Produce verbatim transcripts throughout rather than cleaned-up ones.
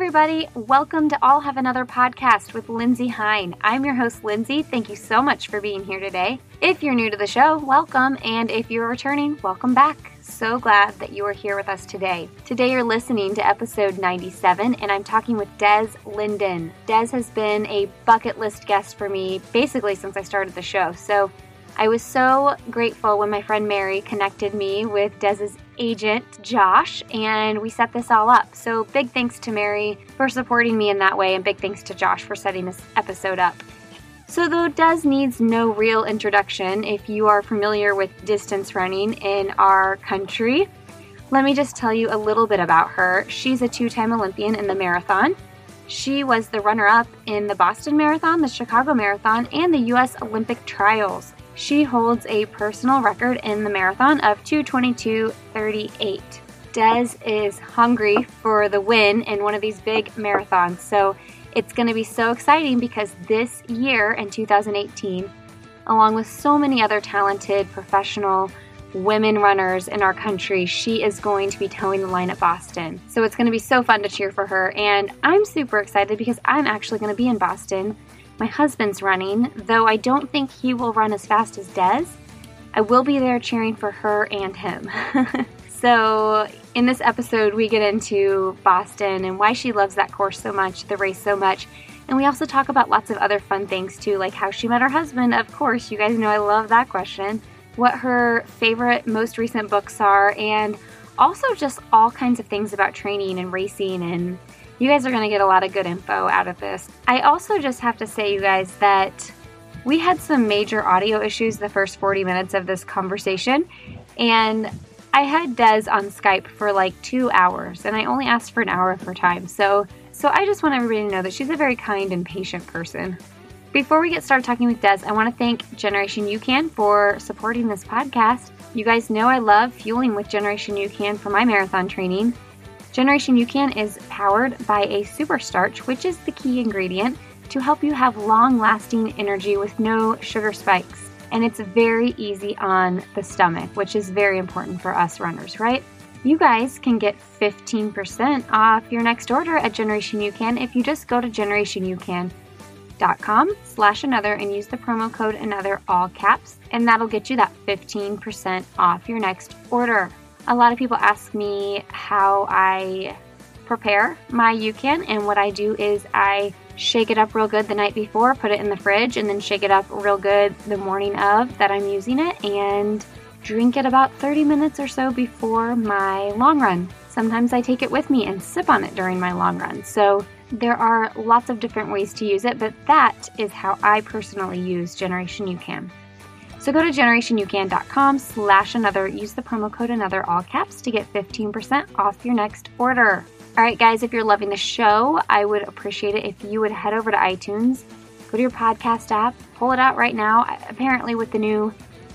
everybody. Welcome to All Have Another podcast with Lindsay Hein. I'm your host, Lindsay. Thank you so much for being here today. If you're new to the show, welcome. And if you're returning, welcome back. So glad that you are here with us today. Today you're listening to episode ninety-seven, and I'm talking with Des Linden. Des has been a bucket list guest for me basically since I started the show. So I was so grateful when my friend Mary connected me with Des's agent, Josh, and we set this all up. So big thanks to Mary for supporting me in that way, and big thanks to Josh for setting this episode up. So though Des needs no real introduction if you are familiar with distance running in our country, let me just tell you a little bit about her. She's a two-time Olympian in the marathon. She was the runner-up in the Boston Marathon, the Chicago Marathon, and the U S Olympic Trials. She holds a personal record in the marathon of two twenty-two thirty-eight. Des is hungry for the win in one of these big marathons, so it's going to be so exciting because this year in two thousand eighteen, along with so many other talented professional women runners in our country, she is going to be towing the line at Boston. So it's going to be so fun to cheer for her, and I'm super excited because I'm actually going to be in Boston. My husband's running, though I don't think he will run as fast as Des. I will be there cheering for her and him. So in this episode, we get into Boston and why she loves that course so much, the race so much. And we also talk about lots of other fun things too, like how she met her husband. Of course, you guys know I love that question. What her favorite, most recent books are, and also just all kinds of things about training and racing. And you guys are going to get a lot of good info out of this. I also just have to say, you guys, that we had some major audio issues the first forty minutes of this conversation. And I had Des on Skype for like two hours, and I only asked for an hour of her time. So so I just want everybody to know that she's a very kind and patient person. Before we get started talking with Des, I want to thank Generation UCAN for supporting this podcast. You guys know I love fueling with Generation UCAN for my marathon training. Generation UCAN is powered by a super starch, which is the key ingredient to help you have long-lasting energy with no sugar spikes. And it's very easy on the stomach, which is very important for us runners, right? You guys can get fifteen percent off your next order at Generation UCAN if you just go to generation ucan dot com slash another and use the promo code another, all caps, and that'll get you that fifteen percent off your next order. A lot of people ask me how I prepare my UCAN, and what I do is I shake it up real good the night before, put it in the fridge, and then shake it up real good the morning of that I'm using it, and drink it about thirty minutes or so before my long run. Sometimes I take it with me and sip on it during my long run. So there are lots of different ways to use it, but that is how I personally use Generation UCAN. So go to generation ucan dot com slash another, use the promo code another, all caps, to get fifteen percent off your next order. All right, guys, if you're loving the show, I would appreciate it if you would head over to iTunes, go to your podcast app, pull it out right now. Apparently with the new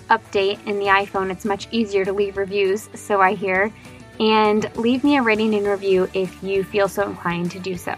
update in the iPhone, it's much easier to leave reviews, so I hear. And leave me a rating and review if you feel so inclined to do so.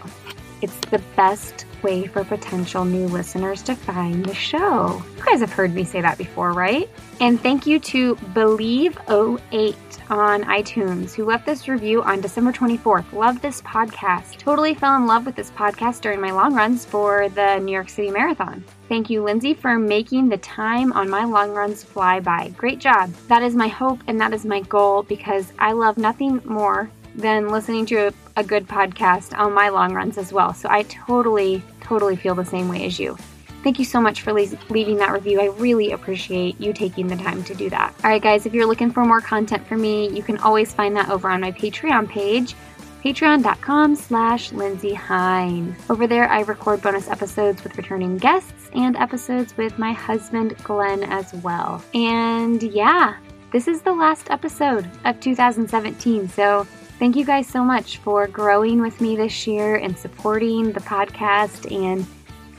It's the best way for potential new listeners to find the show. You guys have heard me say that before, right? And thank you to Believe oh eight on iTunes, who left this review on December twenty-fourth. Love this podcast. Totally fell in love with this podcast during my long runs for the New York City Marathon. Thank you, Lindsay, for making the time on my long runs fly by. Great job. That is my hope, and that is my goal, because I love nothing more than listening to a, a good podcast on my long runs as well. So I totally, totally feel the same way as you. Thank you so much for le- leaving that review. I really appreciate you taking the time to do that. All right, guys, if you're looking for more content from me, you can always find that over on my Patreon page, patreon.com slash Lindsay Hein. Over there, I record bonus episodes with returning guests and episodes with my husband, Glenn, as well. And yeah, this is the last episode of two thousand seventeen, so thank you guys so much for growing with me this year and supporting the podcast and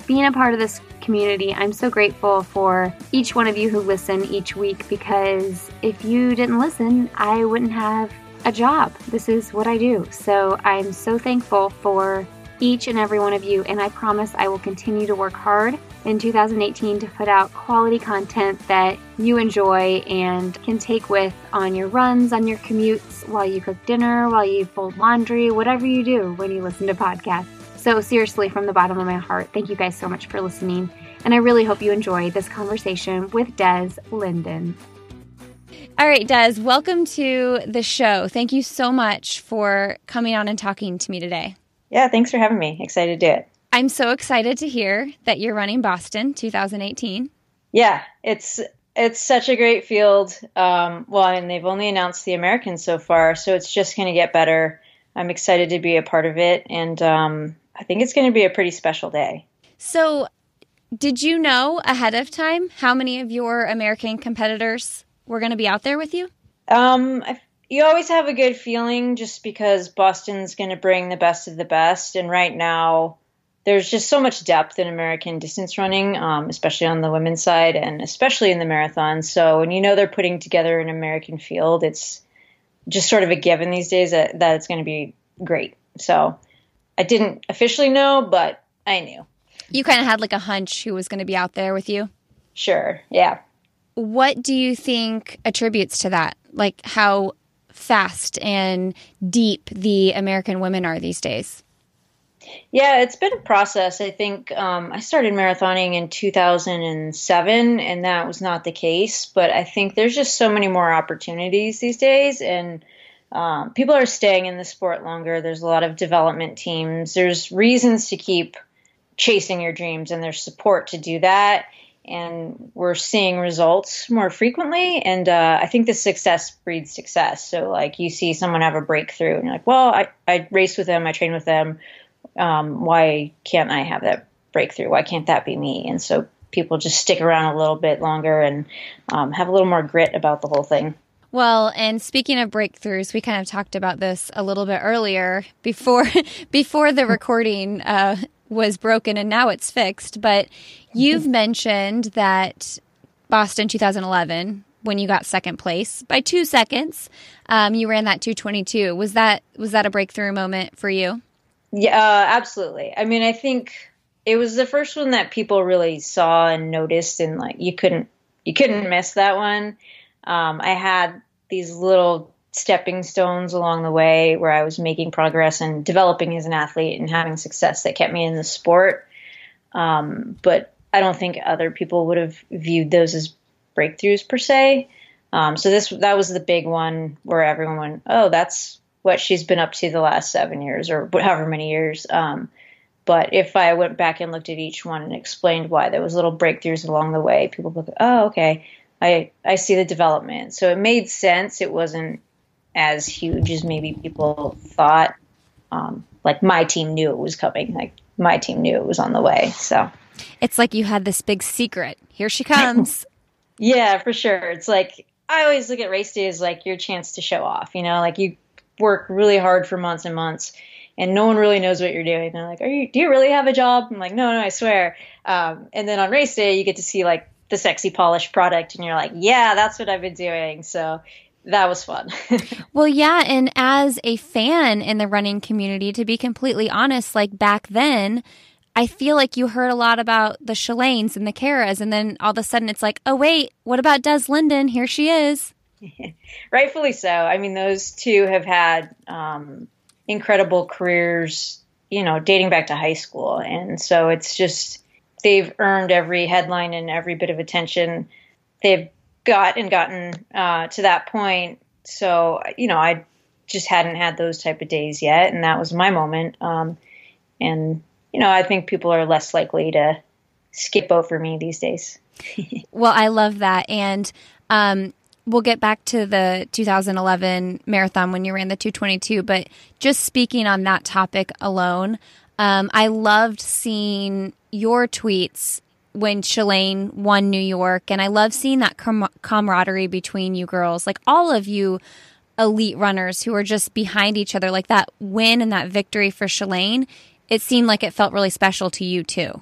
being a part of this community. I'm so grateful for each one of you who listen each week, because if you didn't listen, I wouldn't have a job. This is what I do. So I'm so thankful for each and every one of you, and I promise I will continue to work hard in two thousand eighteen to put out quality content that you enjoy and can take with on your runs, on your commutes, while you cook dinner, while you fold laundry, whatever you do when you listen to podcasts. So seriously, from the bottom of my heart, thank you guys so much for listening, and I really hope you enjoyed this conversation with Des Linden. All right, Des, welcome to the show. Thank you so much for coming on and talking to me today. Yeah, thanks for having me. Excited to do it. I'm so excited to hear that you're running Boston twenty eighteen. Yeah, it's it's such a great field. Um, well, I mean, they've only announced the Americans so far, so it's just going to get better. I'm excited to be a part of it, and um, I think it's going to be a pretty special day. So did you know ahead of time how many of your American competitors were going to be out there with you? Um, I You always have a good feeling just because Boston's going to bring the best of the best. And right now, there's just so much depth in American distance running, um, especially on the women's side and especially in the marathon. So when you know they're putting together an American field, it's just sort of a given these days that, that it's going to be great. So I didn't officially know, but I knew. You kind of had like a hunch who was going to be out there with you? Sure, yeah. What do you think attributes to that? Like how fast and deep the American women are these days? Yeah, it's been a process. I think um, I started marathoning in two thousand seven, and that was not the case. But I think there's just so many more opportunities these days, and um, people are staying in the sport longer. There's a lot of development teams. There's reasons to keep chasing your dreams, and there's support to do that. And we're seeing results more frequently. And uh, I think the success breeds success. So like you see someone have a breakthrough and you're like, well, I, I race with them. I train with them. Um, why can't I have that breakthrough? Why can't that be me? And so people just stick around a little bit longer and um, have a little more grit about the whole thing. Well, and speaking of breakthroughs, we kind of talked about this a little bit earlier before, before the recording uh was broken and now it's fixed. But you've mentioned that Boston two thousand eleven, when you got second place by two seconds, um, you ran that two twenty-two. Was that was that a breakthrough moment for you? Yeah, uh, absolutely. I mean, I think it was the first one that people really saw and noticed, and like you couldn't you couldn't miss that one. Um, I had these little stepping stones along the way where I was making progress and developing as an athlete and having success that kept me in the sport. Um, but I don't think other people would have viewed those as breakthroughs per se. Um, so this, that was the big one where everyone went, oh, that's what she's been up to the last seven years or however many years. Um, but if I went back and looked at each one and explained why there was little breakthroughs along the way, people would go, oh, okay. I, I see the development. So it made sense. It wasn't as huge as maybe people thought. Um, like my team knew it was coming. Like my team knew it was on the way. So it's like you had this big secret. Here she comes. Yeah, for sure. It's like I always look at race day as like your chance to show off. You know, like you work really hard for months and months, and no one really knows what you're doing. They're like, "Are you? Do you really have a job?" I'm like, "No, no, I swear." Um, and then on race day, you get to see like the sexy polished product, and you're like, "Yeah, that's what I've been doing." So that was fun. Well, yeah. And as a fan in the running community, to be completely honest, like back then, I feel like you heard a lot about the Shalanes and the Karas. And then all of a sudden it's like, oh, wait, what about Des Linden? Here she is. Rightfully so. I mean, those two have had um, incredible careers, you know, dating back to high school. And so it's just they've earned every headline and every bit of attention they've got and gotten uh, to that point. So, you know, I just hadn't had those type of days yet. And that was my moment. Um, and, you know, I think people are less likely to skip over me these days. Well, I love that. And um, we'll get back to the two thousand eleven marathon when you ran the two twenty-two. But just speaking on that topic alone, um, I loved seeing your tweets when Shalane won New York. And I love seeing that com- camaraderie between you girls, like all of you elite runners who are just behind each other, like that win and that victory for Shalane. It seemed like it felt really special to you too.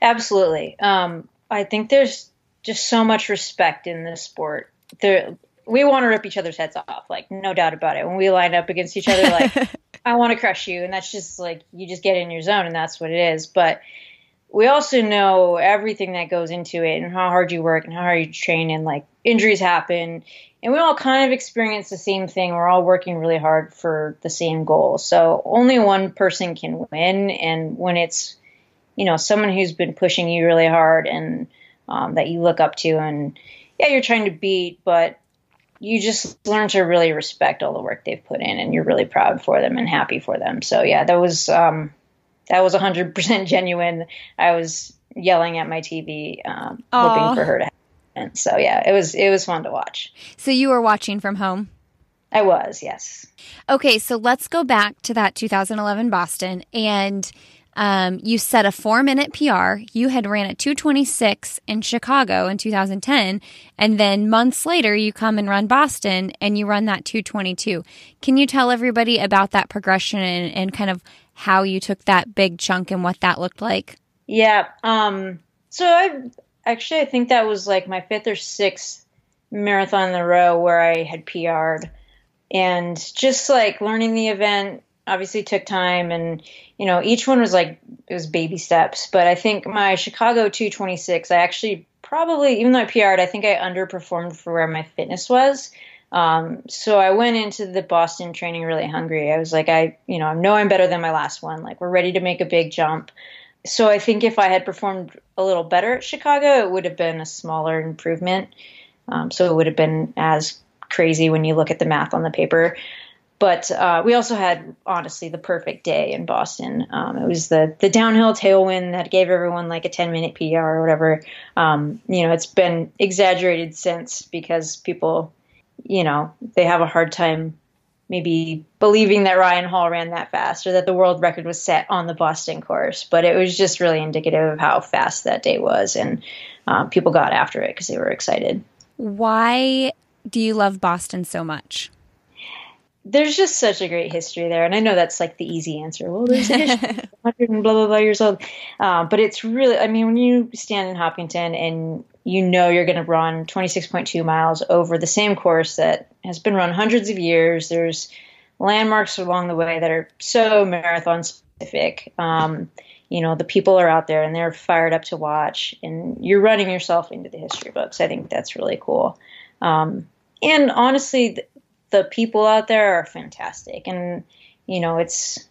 Absolutely. Um, I think there's just so much respect in this sport. There, we want to rip each other's heads off. Like no doubt about it. When we line up against each other, like I want to crush you. And that's just like, you just get in your zone and that's what it is. But we also know everything that goes into it and how hard you work and how hard you train, and like injuries happen, and we all kind of experience the same thing. We're all working really hard for the same goal. So only one person can win. And when it's, you know, someone who's been pushing you really hard and um, that you look up to, and yeah, you're trying to beat, but you just learn to really respect all the work they've put in, and you're really proud for them and happy for them. So yeah, that was, um, That was one hundred percent genuine. I was yelling at my T V, um, hoping for her to happen. So, yeah, it was it was fun to watch. So you were watching from home? I was, yes. Okay, so let's go back to that two thousand eleven Boston. And um, you set a four-minute P R. You had ran at two twenty-six in Chicago in two thousand ten. And then months later, you come and run Boston, and you run that two twenty-two. Can you tell everybody about that progression and, and kind of how you took that big chunk and what that looked like? Yeah. Um, so I actually, I think that was like my fifth or sixth marathon in a row where I had P R'd, and just like learning the event obviously took time. And, you know, each one was like, it was baby steps, but I think my Chicago two twenty-six, I actually probably, even though I P R'd, I think I underperformed for where my fitness was. Um, so I went into the Boston training really hungry. I was like, I, you know, I know I'm better than my last one. Like, we're ready to make a big jump. So I think if I had performed a little better at Chicago, it would have been a smaller improvement. Um, so it would have been as crazy when you look at the math on the paper. But, uh, we also had honestly the perfect day in Boston. Um, it was the, the downhill tailwind that gave everyone like a ten minute P R or whatever. Um, you know, it's been exaggerated since because people, you know, they have a hard time maybe believing that Ryan Hall ran that fast or that the world record was set on the Boston course. But it was just really indicative of how fast that day was. And um, people got after it because they were excited. Why do you love Boston so much? There's just such a great history there. And I know that's like the easy answer. Well, there's a history one hundred and blah, blah, blah years old. Uh, but it's really, I mean, when you stand in Hopkinton and you know you're going to run twenty-six point two miles over the same course that has been run hundreds of years. There's landmarks along the way that are so marathon specific. Um, you know, the people are out there and they're fired up to watch, and you're running yourself into the history books. I think that's really cool. Um, and honestly, the, the people out there are fantastic. And, you know, it's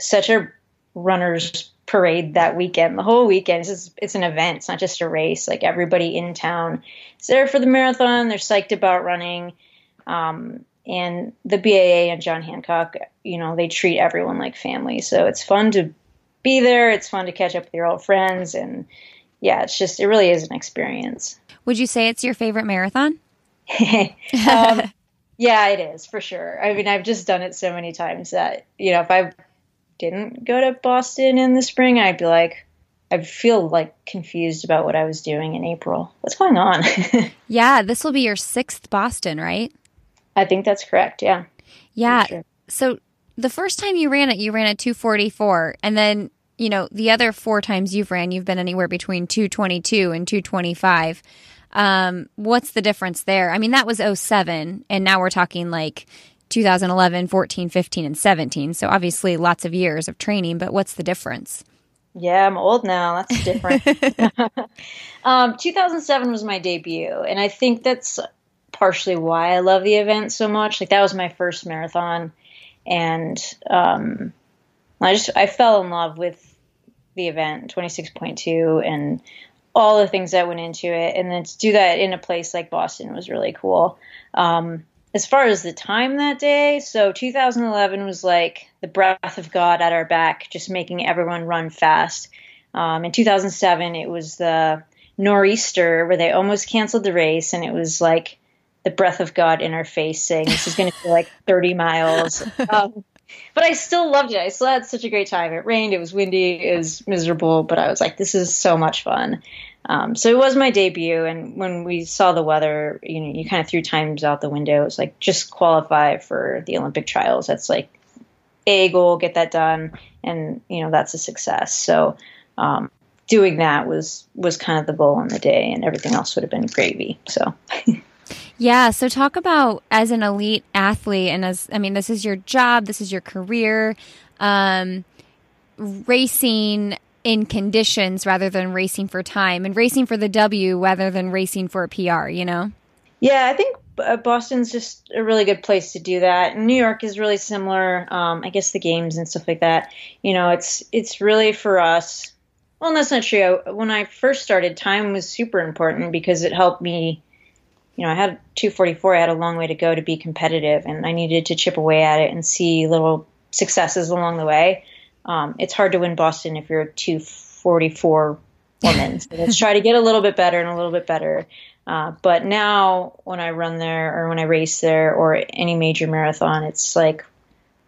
such a runner's parade that weekend, the whole weekend. It's, just, it's an event. It's not just a race. Like, everybody in town is there for the marathon. They're psyched about running. Um, and the B A A and John Hancock, you know, they treat everyone like family. So it's fun to be there. It's fun to catch up with your old friends. And yeah, it's just, it really is an experience. Would you say it's your favorite marathon? um, yeah, it is for sure. I mean, I've just done it so many times that, you know, if I didn't go to Boston in the spring, I'd be like, I'd feel like confused about what I was doing in April. What's going on? Yeah, this will be your sixth Boston, right? I think that's correct. Yeah. Yeah. Sure. So the first time you ran it, you ran at two forty-four. And then, you know, the other four times you've ran, you've been anywhere between two twenty-two and two twenty-five. Um, what's the difference there? I mean, that was oh seven. And now we're talking like two thousand eleven, fourteen, fifteen, and seventeen. So obviously lots of years of training, but what's the difference? Yeah, I'm old now. That's different. um, two thousand seven was my debut. And I think that's partially why I love the event so much. Like, that was my first marathon. And um, I just, I fell in love with the event, twenty-six point two, and all the things that went into it. And then to do that in a place like Boston was really cool. Um, As far as the time that day, so two thousand eleven was like the breath of God at our back, just making everyone run fast. Um, in two thousand seven, it was the nor'easter where they almost canceled the race, and it was like the breath of God in our face saying this is going to be like thirty miles. Um, but I still loved it. I still had such a great time. It rained, it was windy, it was miserable, but I was like, this is so much fun. Um, so it was my debut, and when we saw the weather, you know, you kind of threw times out the window. It was like, just qualify for the Olympic trials. That's like a goal, get that done, and, you know, that's a success. So um, doing that was was kind of the goal on the day, and everything else would have been gravy. So Yeah. So talk about, as an elite athlete, and as, I mean, this is your job, this is your career, um, racing in conditions rather than racing for time, and racing for the W rather than racing for a P R, you know? Yeah, I think uh, Boston's just a really good place to do that. And New York is really similar. Um, I guess the games and stuff like that, you know, it's, it's really for us. Well, that's not true. When I first started, time was super important because it helped me. You know, I had two forty-four. I had a long way to go to be competitive, and I needed to chip away at it and see little successes along the way. Um, it's hard to win Boston if you're a two forty-four woman. So let's try to get a little bit better and a little bit better. Uh, but now when I run there, or when I race there, or any major marathon, it's like,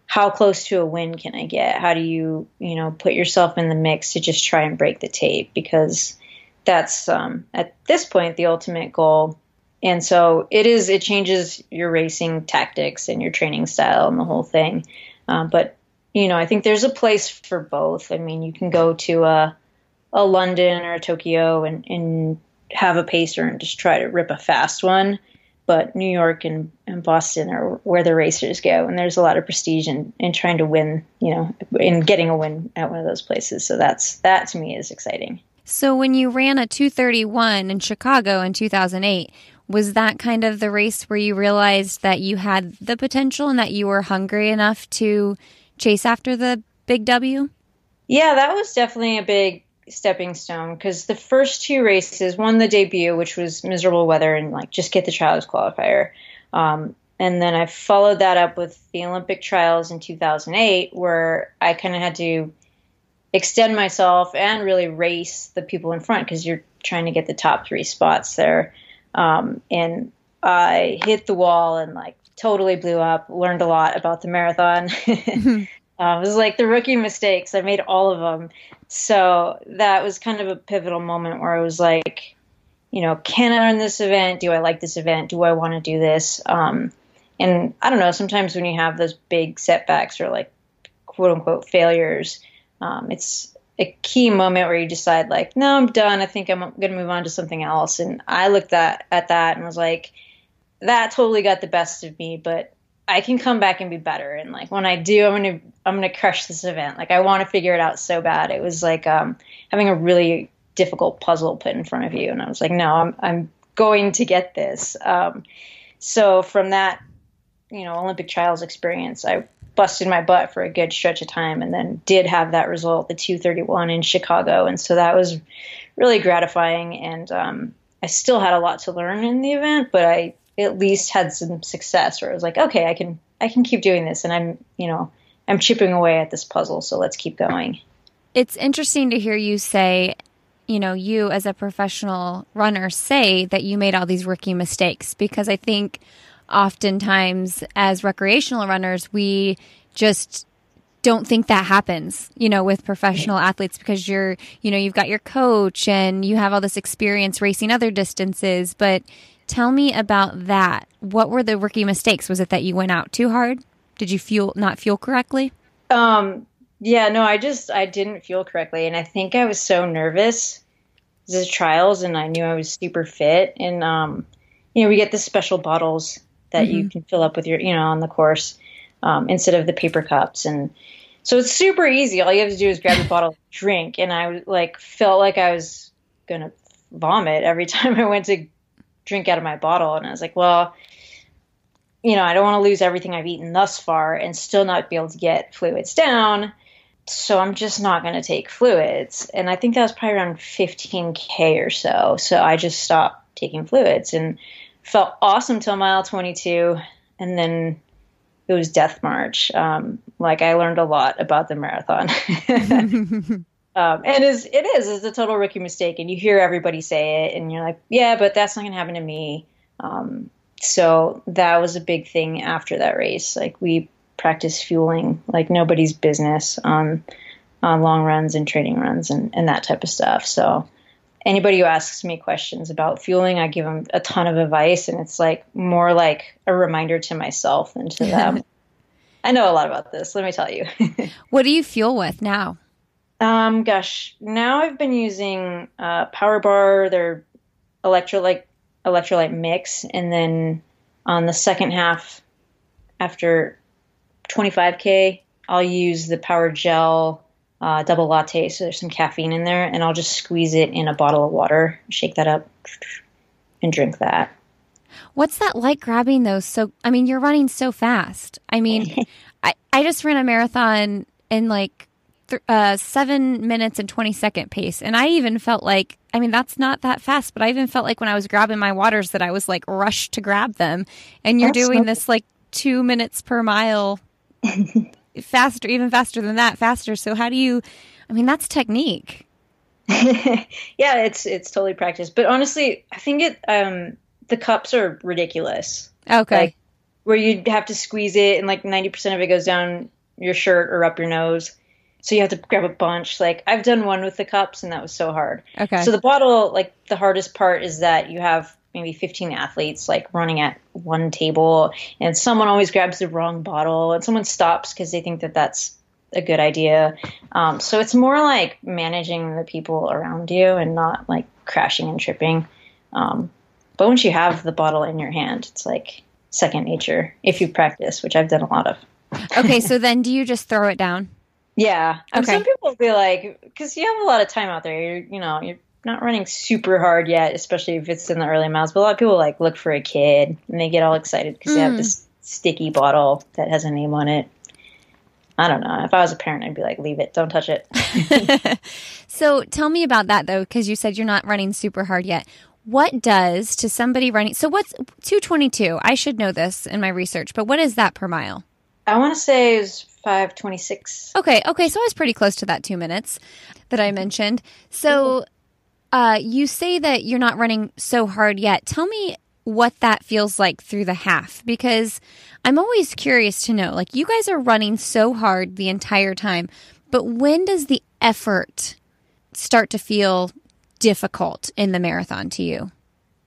how close to a win can I get? How do you, you know, put yourself in the mix to just try and break the tape? Because that's, um, at this point, the ultimate goal. And so it is, it changes your racing tactics and your training style and the whole thing. Uh, but, you know, I think there's a place for both. I mean, you can go to a, a London or a Tokyo and, and have a pacer and just try to rip a fast one. But New York and, and Boston are where the racers go. And there's a lot of prestige in, in trying to win, you know, in getting a win at one of those places. So that's, that to me is exciting. So when you ran a two thirty-one in Chicago in two thousand eight, was that kind of the race where you realized that you had the potential and that you were hungry enough to chase after the big W? Yeah, that was definitely a big stepping stone, because the first two races, won the debut, which was miserable weather and like just get the trials qualifier, um, and then I followed that up with the Olympic trials in two thousand eight, where I kind of had to extend myself and really race the people in front, because you're trying to get the top three spots there, um, and I hit the wall and like totally blew up. Learned a lot about the marathon. mm-hmm. Uh, it was like the rookie mistakes. I made all of them. So that was kind of a pivotal moment where I was like, you know, can I run this event? Do I like this event? Do I want to do this? Um, and I don't know, sometimes when you have those big setbacks or like quote unquote failures, um, it's a key moment where you decide like, no, I'm done. I think I'm going to move on to something else. And I looked at, at that and was like, that totally got the best of me, but I can come back and be better. And like, when I do, I'm going to, I'm going to crush this event. Like I want to figure it out so bad. It was like, um, having a really difficult puzzle put in front of you. And I was like, no, I'm, I'm going to get this. Um, so from that, you know, Olympic trials experience, I busted my butt for a good stretch of time and then did have that result, the two thirty-one in Chicago. And so that was really gratifying. And, um, I still had a lot to learn in the event, but I at least had some success where I was like, okay, I can, I can keep doing this. And I'm, you know, I'm chipping away at this puzzle. So let's keep going. It's interesting to hear you say, you know, you as a professional runner say that you made all these rookie mistakes, because I think oftentimes as recreational runners, we just don't think that happens, you know, with professional athletes, because you're, you know, you've got your coach and you have all this experience racing other distances, but tell me about that. What were the rookie mistakes? Was it that you went out too hard? Did you fuel not fuel correctly? Um, yeah, no, I just I didn't fuel correctly, and I think I was so nervous. This is trials, and I knew I was super fit, and um, you know, we get the special bottles that mm-hmm. you can fill up with your, you know, on the course um, instead of the paper cups, and so it's super easy. All you have to do is grab a bottle, drink, and I like felt like I was gonna vomit every time I went to drink out of my bottle. And I was like, well, you know, I don't want to lose everything I've eaten thus far and still not be able to get fluids down. So I'm just not going to take fluids. And I think that was probably around fifteen K or so. So I just stopped taking fluids and felt awesome till mile twenty-two. And then it was death march. Um, like I learned a lot about the marathon. Um, and is, it is, it's a total rookie mistake, and you hear everybody say it and you're like, yeah, but that's not going to happen to me. Um, so that was a big thing after that race. Like we practiced fueling like nobody's business on, on long runs and training runs and, and that type of stuff. So anybody who asks me questions about fueling, I give them a ton of advice, and it's like more like a reminder to myself than to them. I know a lot about this. Let me tell you. What do you fuel with now? Um, gosh, now I've been using, uh, Power Bar, their electrolyte, electrolyte mix. And then on the second half, after twenty-five K, I'll use the Power Gel uh, double latte. So there's some caffeine in there, and I'll just squeeze it in a bottle of water, shake that up, and drink that. What's that like, grabbing those? So, I mean, you're running so fast. I mean, I, I just ran a marathon in like th- uh, seven minutes and twenty second pace. And I even felt like, I mean, that's not that fast, but I even felt like when I was grabbing my waters that I was like rushed to grab them. And you're that's doing so- this like two minutes per mile faster, even faster than that, faster. So how do you, I mean, that's technique. Yeah, it's, it's totally practice. But honestly, I think it, um, the cups are ridiculous. Okay. Like, where you'd have to squeeze it and like ninety percent of it goes down your shirt or up your nose. So you have to grab a bunch. Like I've done one with the cups and that was so hard. Okay. So the bottle, like the hardest part is that you have maybe fifteen athletes like running at one table and someone always grabs the wrong bottle and someone stops because they think that that's a good idea. Um, so it's more like managing the people around you and not like crashing and tripping. Um, But once you have the bottle in your hand, it's like second nature if you practice, which I've done a lot of. Okay, so then do you just throw it down? Yeah. Okay. Um, some people will be like, because you have a lot of time out there. You're, you know, you're not running super hard yet, especially if it's in the early miles. But a lot of people like look for a kid and they get all excited because mm. they have this sticky bottle that has a name on it. I don't know. If I was a parent, I'd be like, leave it. Don't touch it. So tell me about that, though, because you said you're not running super hard yet. What does to somebody running? So what's two twenty-two? I should know this in my research, but what is that per mile? I want to say is five twenty-six. Okay. Okay. So I was pretty close to that two minutes that I mentioned. So uh, you say that you're not running so hard yet. Tell me what that feels like through the half, because I'm always curious to know, like you guys are running so hard the entire time, but when does the effort start to feel difficult in the marathon to you?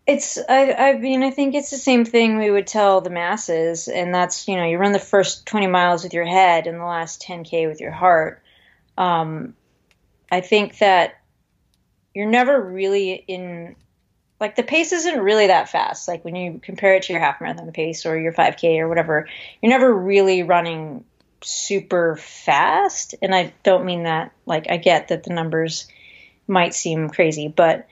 It's, I, I mean, I think it's the same thing we would tell the masses. And that's, you know, you run the first twenty miles with your head and the last ten K with your heart. Um, I think that you're never really in, like the pace isn't really that fast. Like when you compare it to your half marathon pace or your five K or whatever, you're never really running super fast. And I don't mean that, like, I get that the numbers might seem crazy, but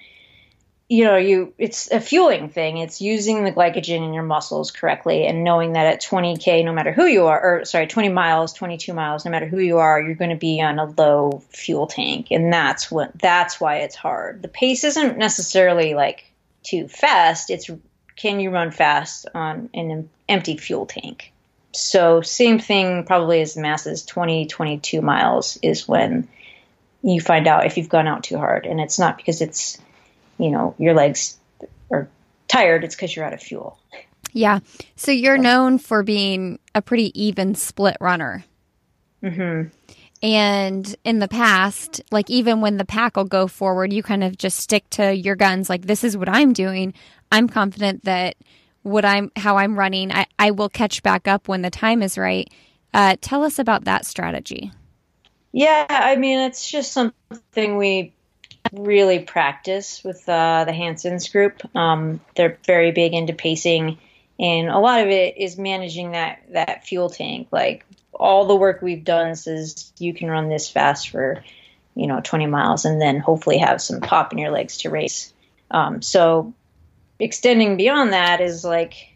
you know, you, it's a fueling thing. It's using the glycogen in your muscles correctly and knowing that at twenty K, no matter who you are, or sorry, twenty miles, twenty-two miles, no matter who you are, you're going to be on a low fuel tank. And that's what, that's why it's hard. The pace isn't necessarily like too fast. It's, can you run fast on an empty fuel tank? So same thing probably as the masses, twenty, twenty-two miles is when you find out if you've gone out too hard. And it's not because it's, you know, your legs are tired. It's because you're out of fuel. Yeah. So you're known for being a pretty even split runner. Mm-hmm. And in the past, like even when the pack will go forward, you kind of just stick to your guns. Like, this is what I'm doing. I'm confident that what I'm, how I'm running, I, I will catch back up when the time is right. Uh, tell us about that strategy. Yeah, I mean, it's just something we really practice with uh, the Hansons group. Um, they're very big into pacing, and a lot of it is managing that, that fuel tank. Like, all the work we've done says you can run this fast for, you know, twenty miles and then hopefully have some pop in your legs to race. Um, so extending beyond that is like,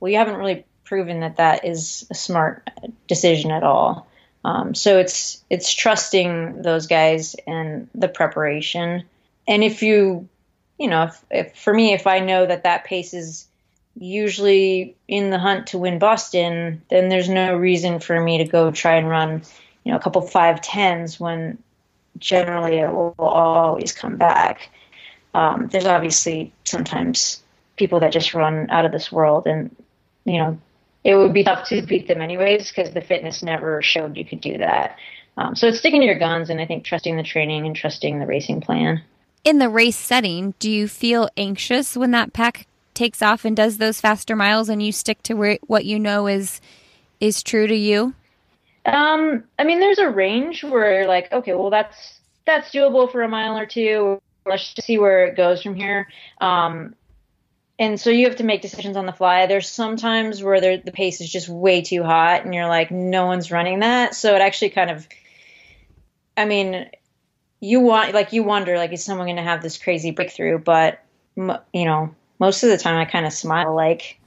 well, you haven't really proven that that is a smart decision at all. Um, so it's, it's trusting those guys and the preparation. And if you, you know, if, if for me, if I know that that pace is usually in the hunt to win Boston, then there's no reason for me to go try and run, you know, a couple five tens when generally it will always come back. Um, there's obviously sometimes people that just run out of this world and, you know, it would be tough to beat them anyways because the fitness never showed you could do that. Um, so it's sticking to your guns and I think trusting the training and trusting the racing plan. In the race setting, do you feel anxious when that pack takes off and does those faster miles and you stick to where, what you know is is true to you? Um, I mean, there's a range where you're like, okay, well, that's that's doable for a mile or two. Let's just see where it goes from here. Um And so you have to make decisions on the fly. There's sometimes where there, the pace is just way too hot and you're like, no one's running that. So it actually kind of, I mean, you want, like, you wonder, like, is someone going to have this crazy breakthrough? But, you know, most of the time I kind of smile like,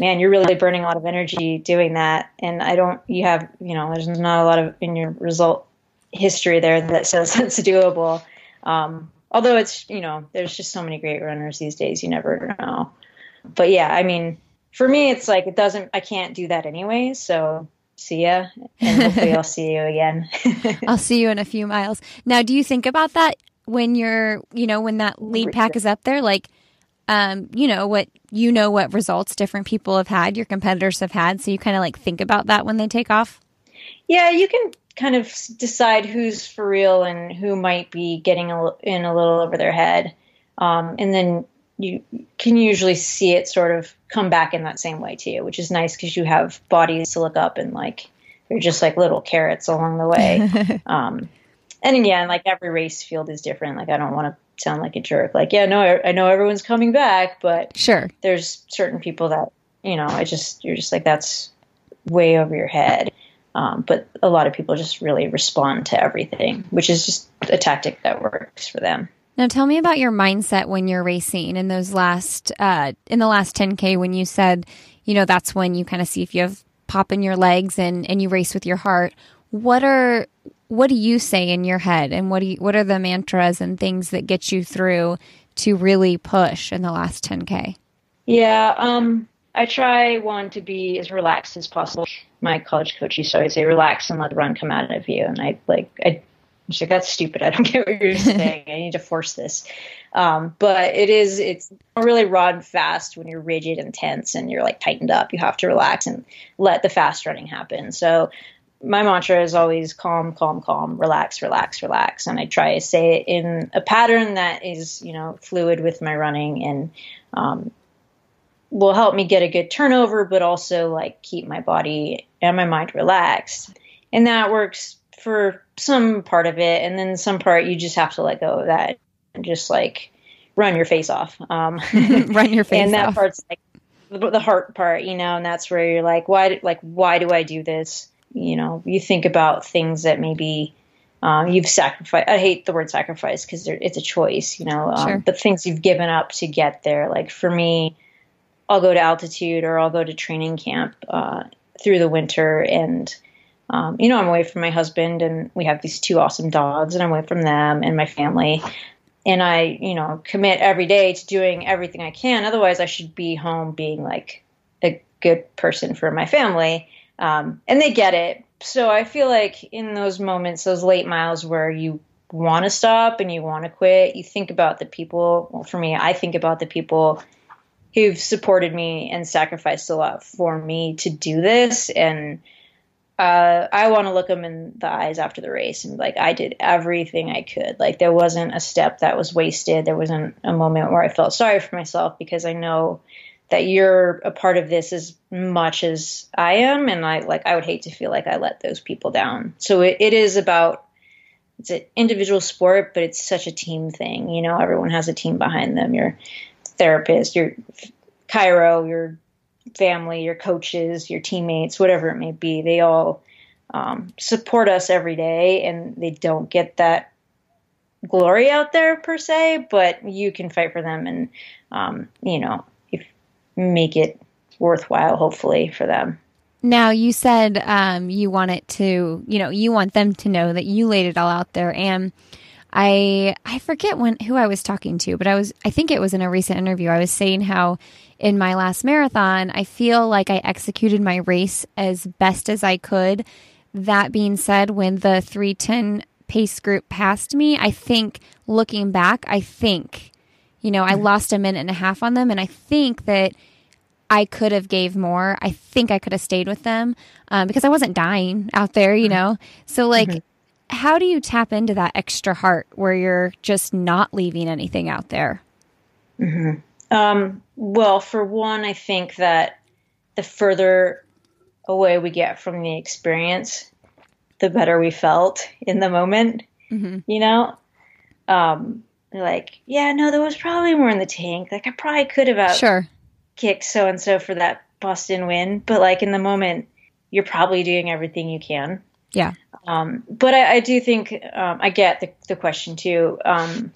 man, you're really burning a lot of energy doing that. And I don't, you have, you know, there's not a lot of in your result history there that says it's doable. Um, although it's, you know, there's just so many great runners these days, you never know. But yeah, I mean, for me, it's like, it doesn't, I can't do that anyway. So see ya. And hopefully I'll see you again. I'll see you in a few miles. Now, do you think about that when you're, you know, when that lead pack is up there, like, Um, you know what, you know what results different people have had, your competitors have had. So you kind of like think about that when they take off. Yeah, you can kind of decide who's for real and who might be getting a, in a little over their head. Um, and then you can usually see it sort of come back in that same way to you, which is nice because you have bodies to look up and like they're just like little carrots along the way. um, and yeah, like every race field is different. Like I don't want to sound like a jerk, like, yeah, no, I, I know everyone's coming back, but sure, there's certain people that, you know, I just, you're just like, that's way over your head. Um, but a lot of people just really respond to everything, which is just a tactic that works for them. Now tell me about your mindset when you're racing in those last, uh, in the last ten K, when you said, you know, that's when you kind of see if you have pop in your legs and, and you race with your heart. What are, what do you say in your head, and what do you, what are the mantras and things that get you through to really push in the last ten K? Yeah, um, I try one to be as relaxed as possible. My college coach used to always say, "Relax and let the run come out of you." And I like, I was like, "That's stupid. I don't get what you're saying. I need to force this." Um, but it is, it's really run fast when you're rigid and tense and you're like tightened up. You have to relax and let the fast running happen. So my mantra is always calm, calm, calm, relax, relax, relax. And I try to say it in a pattern that is, you know, fluid with my running and um, will help me get a good turnover, but also like keep my body and my mind relaxed. And that works for some part of it. And then some part you just have to let go of that and just like run your face off. Um, run your face off. And that off. part's like the, the heart part, you know, and that's where you're like, why, like, why do I do this? You know, you think about things that maybe um, you've sacrificed. I hate the word sacrifice because it's a choice, you know, um, sure. But things you've given up to get there. Like for me, I'll go to altitude or I'll go to training camp uh, through the winter. And, um, you know, I'm away from my husband and we have these two awesome dogs and I'm away from them and my family. And I, you know, commit every day to doing everything I can. Otherwise, I should be home being like a good person for my family. Um, and they get it. So I feel like in those moments, those late miles where you want to stop and you want to quit, you think about the people. Well, for me, I think about the people who've supported me and sacrificed a lot for me to do this. And uh, I want to look them in the eyes after the race and be like, I did everything I could. Like there wasn't a step that was wasted. There wasn't a moment where I felt sorry for myself because I know that you're a part of this as much as I am. And I like, I would hate to feel like I let those people down. So it, it is about, it's an individual sport, but it's such a team thing. You know, everyone has a team behind them. Your therapist, your chiro, your family, your coaches, your teammates, whatever it may be, they all um, support us every day, and they don't get that glory out there per se, but you can fight for them. And um, you know, make it worthwhile, hopefully, for them. Now, you said um, you want it to, you know, you want them to know that you laid it all out there. And I I forget when who I was talking to, but I was I think it was in a recent interview. I was saying how in my last marathon, I feel like I executed my race as best as I could. That being said, when the three ten pace group passed me, I think looking back, I think You know, I lost a minute and a half on them, and I think that I could have gave more. I think I could have stayed with them um, because I wasn't dying out there, you know. So, like, mm-hmm. How do you tap into that extra heart where you're just not leaving anything out there? Mm-hmm. Um, well, for one, I think that the further away we get from the experience, the better we felt in the moment, mm-hmm. you know. Um Like, yeah, no, there was probably more in the tank. Like I probably could have out- sure. kick so-and-so for that Boston win. But like in the moment, you're probably doing everything you can. Yeah. Um, but I, I do think, um, I get the, the question too. Um,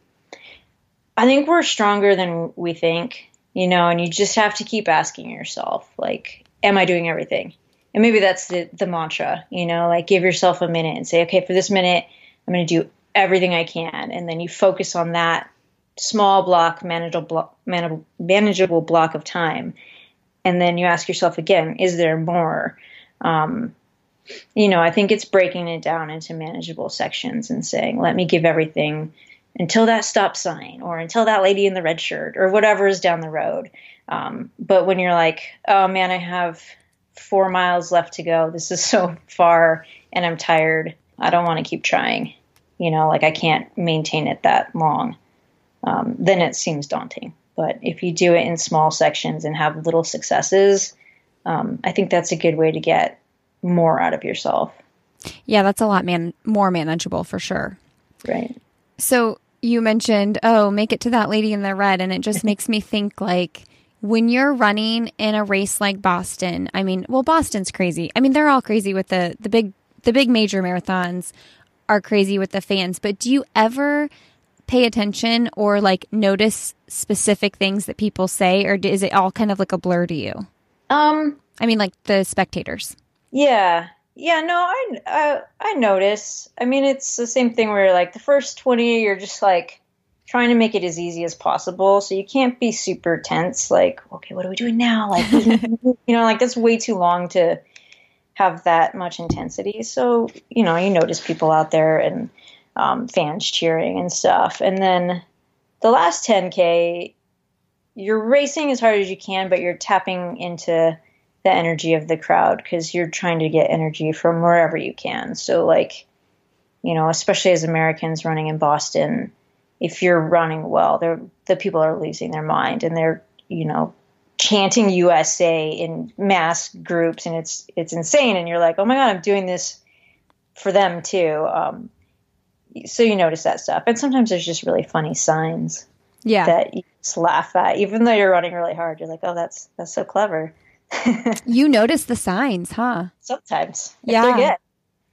I think we're stronger than we think, you know, and you just have to keep asking yourself, like, am I doing everything? And maybe that's the, the mantra, you know, like give yourself a minute and say, okay, for this minute, I'm going to do everything I can. And then you focus on that small block, manageable, manageable block of time. And then you ask yourself again, is there more? Um, you know, I think it's breaking it down into manageable sections and saying, let me give everything until that stop sign or until that lady in the red shirt or whatever is down the road. Um, but when you're like, oh man, I have four miles left to go. This is so far and I'm tired. I don't want to keep trying, you know, like I can't maintain it that long. Um, then it seems daunting. But if you do it in small sections and have little successes, um, I think that's a good way to get more out of yourself. Yeah, that's a lot man- more manageable for sure. Right. So you mentioned, oh, make it to that lady in the red. And it just makes me think like when you're running in a race like Boston, I mean, well, Boston's crazy. I mean, they're all crazy with the, the big, the big major marathons are crazy with the fans, but do you ever pay attention or like notice specific things that people say, or is it all kind of like a blur to you? Um, I mean, like the spectators. Yeah. Yeah, no, I, I, I notice. I mean, it's the same thing where like the first twenty, you're just like trying to make it as easy as possible. So you can't be super tense. Like, okay, what are we doing now? Like, you know, like that's way too long to have that much intensity. So, you know, you notice people out there and um, fans cheering and stuff. And then the last ten K, you're racing as hard as you can, but you're tapping into the energy of the crowd because you're trying to get energy from wherever you can. So like, you know, especially as Americans running in Boston, if you're running well, they're, the people are losing their mind and they're, you know, chanting U S A in mass groups and it's, it's insane. And you're like, oh my God, I'm doing this for them too. Um, so you notice that stuff. And sometimes there's just really funny signs yeah. that you just laugh at, even though you're running really hard. You're like, oh, that's, that's so clever. You notice the signs, huh? Sometimes. Yeah. Good.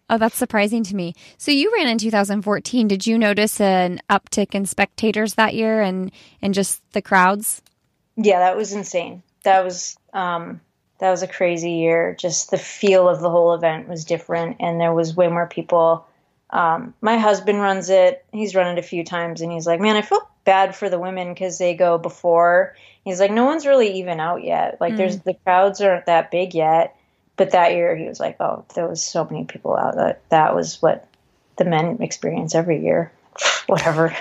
Oh, that's surprising to me. So you ran in two thousand fourteen. Did you notice an uptick in spectators that year and, and just the crowds? Yeah, that was insane. That was, um, that was a crazy year. Just the feel of the whole event was different and there was way more people. Um, my husband runs it. He's run it a few times and he's like, man, I feel bad for the women because they go before. He's like, no one's really even out yet. Like mm. there's the crowds aren't that big yet. But that year he was like, oh, there was so many people out. That that was what the men experience every year. Whatever.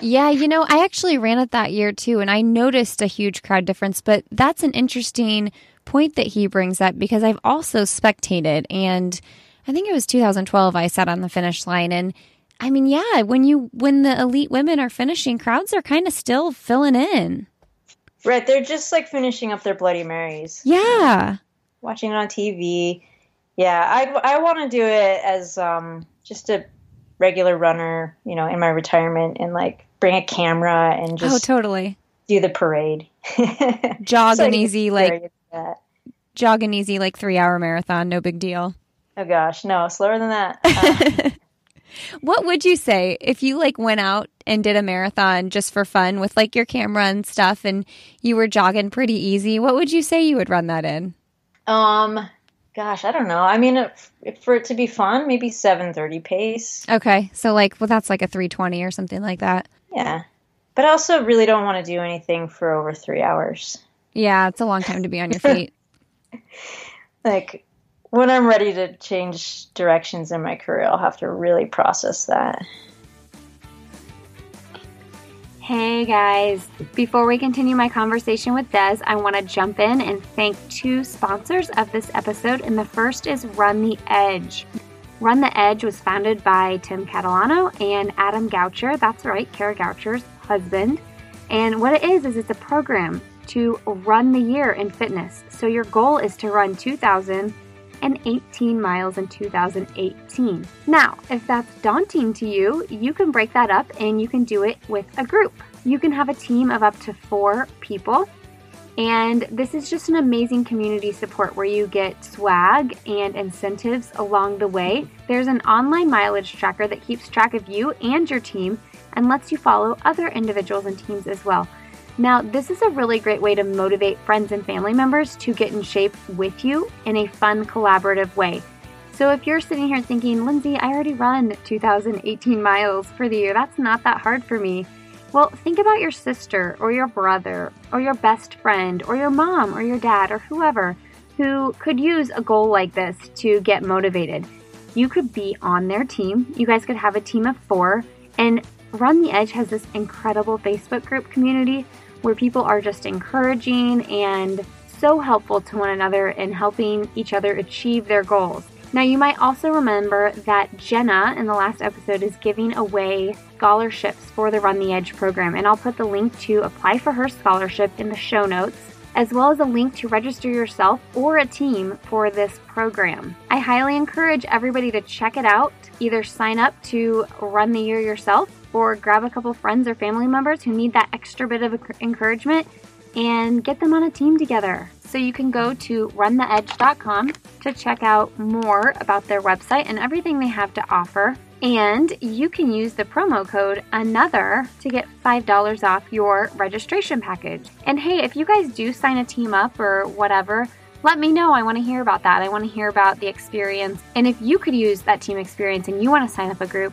Yeah. You know, I actually ran it that year too. And I noticed a huge crowd difference, but that's an interesting point that he brings up because I've also spectated and I think it was two thousand twelve I sat on the finish line. And I mean, yeah, when you when the elite women are finishing, crowds are kind of still filling in. Right. They're just like finishing up their Bloody Marys. Yeah. Watching it on T V. Yeah. I, I want to do it as um, just a regular runner, you know, in my retirement and like bring a camera and just oh, totally. Do the parade. Jog so an easy, like jog an easy, like three hour marathon. No big deal. Oh gosh, no, slower than that. Uh, what would you say if you like went out and did a marathon just for fun with like your camera and stuff and you were jogging pretty easy? What would you say you would run that in? Um, gosh, I don't know. I mean, if, if for it to be fun, maybe seven thirty pace. Okay. So like, well, that's like a three twenty or something like that. Yeah. But I also really don't want to do anything for over three hours. Yeah. It's a long time to be on your feet. Like, when I'm ready to change directions in my career, I'll have to really process that. Hey guys, before we continue my conversation with Des, I want to jump in and thank two sponsors of this episode. And the first is Run the Edge. Run the Edge was founded by Tim Catalano and Adam Goucher. That's right, Kara Goucher's husband. And what it is, is it's a program to run the year in fitness. So your goal is to run two thousand and eighteen miles in two thousand eighteen. Now, if that's daunting to you, you can break that up and you can do it with a group. You can have a team of up to four people And this is just an amazing community support where you get swag and incentives along the way. There's an online mileage tracker that keeps track of you and your team and lets you follow other individuals and teams as well. Now, this is a really great way to motivate friends and family members to get in shape with you in a fun, collaborative way. So if you're sitting here thinking, Lindsay, I already run two thousand eighteen miles for the year, that's not that hard for me. Well, think about your sister or your brother or your best friend or your mom or your dad or whoever who could use a goal like this to get motivated. You could be on their team. You guys could have a team of four. And Run the Edge has this incredible Facebook group community where people are just encouraging and so helpful to one another in helping each other achieve their goals. Now, you might also remember that Jenna in the last episode is giving away scholarships for the Run the Edge program, and I'll put the link to apply for her scholarship in the show notes, as well as a link to register yourself or a team for this program. I highly encourage everybody to check it out. Either sign up to run the year yourself or grab a couple friends or family members who need that extra bit of encouragement and get them on a team together. So you can go to run the edge dot com to check out more about their website and everything they have to offer. And you can use the promo code ANOTHER to get five dollars off your registration package. And hey, if you guys do sign a team up or whatever, let me know. I want to hear about that. I want to hear about the experience. And if you could use that team experience and you want to sign up a group,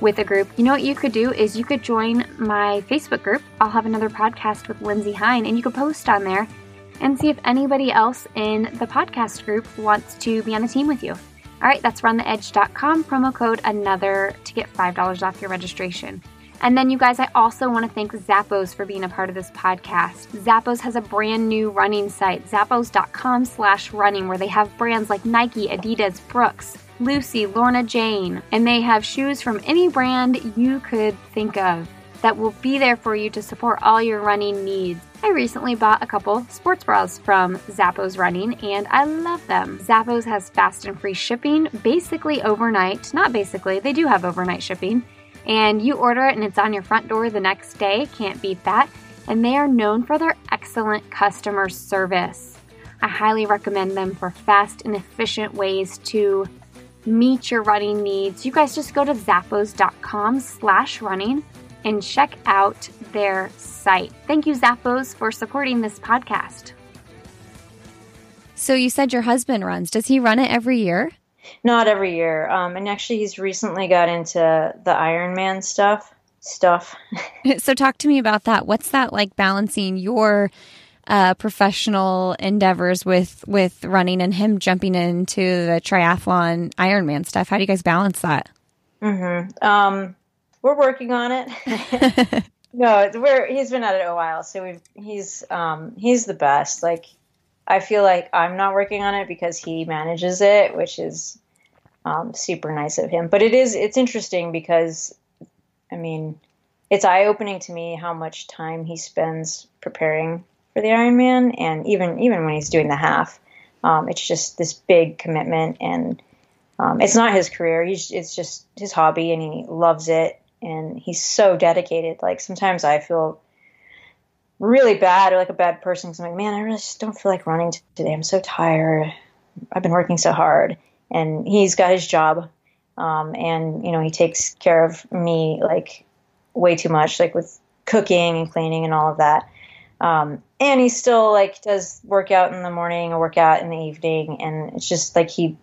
with a group, you know what you could do is you could join my Facebook group. I'll have another podcast with Lindsay Hein, and you could post on there and see if anybody else in the podcast group wants to be on a team with you. All right, that's run the edge dot com, promo code ANOTHER to get five dollars off your registration. And then you guys, I also want to thank Zappos for being a part of this podcast. Zappos has a brand new running site, zappos dot com slash running, where they have brands like Nike, Adidas, Brooks, Lucy, Lorna Jane, and they have shoes from any brand you could think of that will be there for you to support all your running needs. I recently bought a couple sports bras from Zappos Running, and I love them. Zappos has fast and free shipping, basically overnight. Not basically, they do have overnight shipping. And you order it and it's on your front door the next day. Can't beat that. And they are known for their excellent customer service. I highly recommend them for fast and efficient ways to meet your running needs. You guys just go to zappos dot com slash running and check out their site. Thank you, Zappos, for supporting this podcast. So you said your husband runs. Does he run it every year? Not every year. Um, and actually, he's recently got into the Ironman stuff. Stuff. So talk to me about that. What's that like, balancing your uh, professional endeavors with, with running and him jumping into the triathlon Ironman stuff? How do you guys balance that? Mm-hmm. Um, we're working on it. No, we're, he's been at it a while. So we've, he's, um, he's the best. Like, I feel like I'm not working on it because he manages it, which is um, super nice of him. But it is, it's interesting because, I mean, it's eye-opening to me how much time he spends preparing for the Ironman, and even even when he's doing the half, um, it's just this big commitment. And um, it's not his career; he's, it's just his hobby, and he loves it. And he's so dedicated. Like, sometimes I feel really bad, or like a bad person, because I'm like, man, I really just don't feel like running today. I'm so tired. I've been working so hard. And he's got his job, um, and you know, he takes care of me like way too much, like with cooking and cleaning and all of that. Um, and he still like does workout in the morning or workout in the evening, and it's just like he,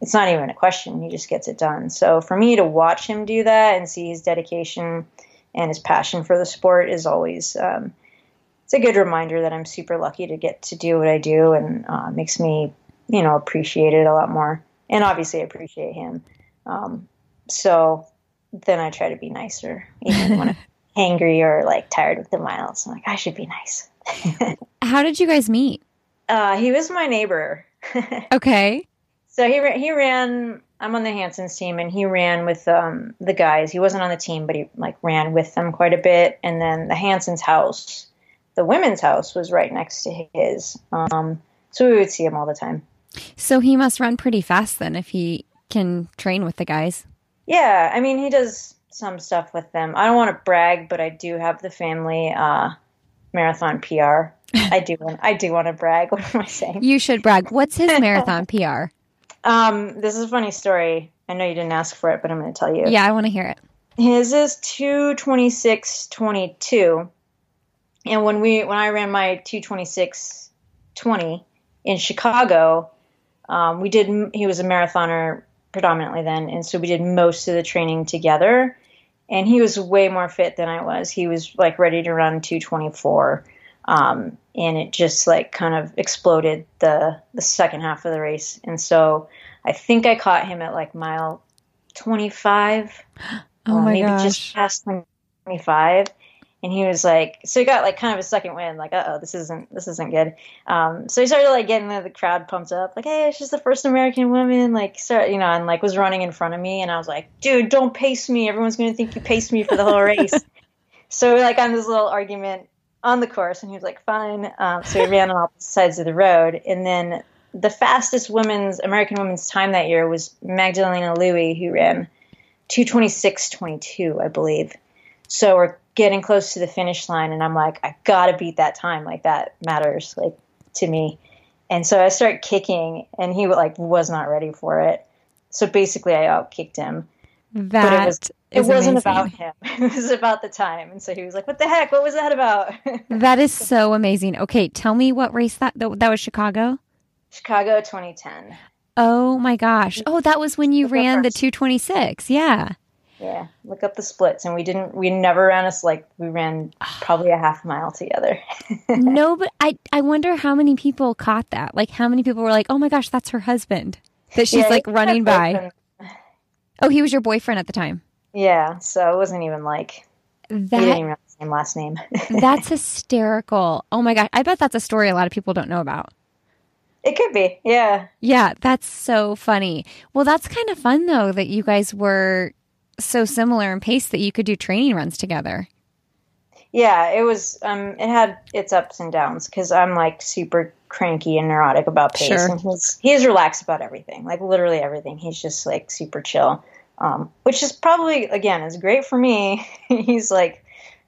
it's not even a question. He just gets it done. So for me to watch him do that and see his dedication and his passion for the sport is always, um, it's a good reminder that I'm super lucky to get to do what I do, and uh, makes me, you know, appreciate it a lot more, and obviously appreciate him. Um, so then I try to be nicer, even when I'm hangry or like tired with the miles. I'm like, I should be nice. How did you guys meet? Uh, he was my neighbor. Okay. So he he ran. I'm on the Hansons team, and he ran with um, the guys. He wasn't on the team, but he like ran with them quite a bit. And then the Hansons' house, the women's house, was right next to his. Um, so we would see him all the time. So he must run pretty fast then, if he can train with the guys. Yeah, I mean, he does some stuff with them. I don't want to brag, but I do have the family uh, marathon P R. I do. I do want to brag. What am I saying? You should brag. What's his marathon P R? Um, this is a funny story. I know you didn't ask for it, but I'm going to tell you. Yeah, I want to hear it. His is two twenty-six twenty-two, and when we when I ran my two twenty-six twenty in Chicago, um, we did. He was a marathoner predominantly then, and so we did most of the training together. And he was way more fit than I was. He was like ready to run two twenty-four. Um, and it just like kind of exploded the, the second half of the race. And so I think I caught him at like mile twenty-five, oh um, my maybe gosh. just past twenty-five. And he was like, so he got like kind of a second wind, like, uh-oh, this isn't, this isn't good. Um, so he started like getting the, the crowd pumped up, like, hey, she's the first American woman, like, start, you know, and like was running in front of me. And I was like, dude, don't pace me. Everyone's going to think you paced me for the whole race. So like on this little argument on the course, and he was like, fine. Um, so we ran on opposite sides of the road. And then the fastest women's American women's time that year was Magdalena Louie, who ran two twenty-six twenty-two, I believe. So we're getting close to the finish line, and I'm like, I gotta beat that time. Like that matters, like to me. And so I start kicking, and he like was not ready for it. So basically, I outkicked him. That but it was it is wasn't amazing. About him. It was about the time. And so he was like, what the heck? What was that about? That is so amazing. Okay, tell me what race that that, that was. Chicago. Chicago twenty ten. Oh my gosh! Oh, that was when you Look ran the two twenty-six. Yeah. Yeah, look up the splits, and we didn't. We never ran us like we ran probably a half mile together. No, but I I wonder how many people caught that. Like, how many people were like, "Oh my gosh, that's her husband," that she's yeah, like running by. Oh, he was your boyfriend at the time. Yeah, so it wasn't even like that, we didn't even have the same last name. That's hysterical. Oh my gosh, I bet that's a story a lot of people don't know about. It could be, yeah. Yeah, that's so funny. Well, that's kind of fun though that you guys were so similar in pace that you could do training runs together. Yeah, it was, um, it had its ups and downs because I'm like super cranky and neurotic about pace. Sure. And he's, he's relaxed about everything, like literally everything. He's just like super chill, um, which is probably, again, is great for me. He's like,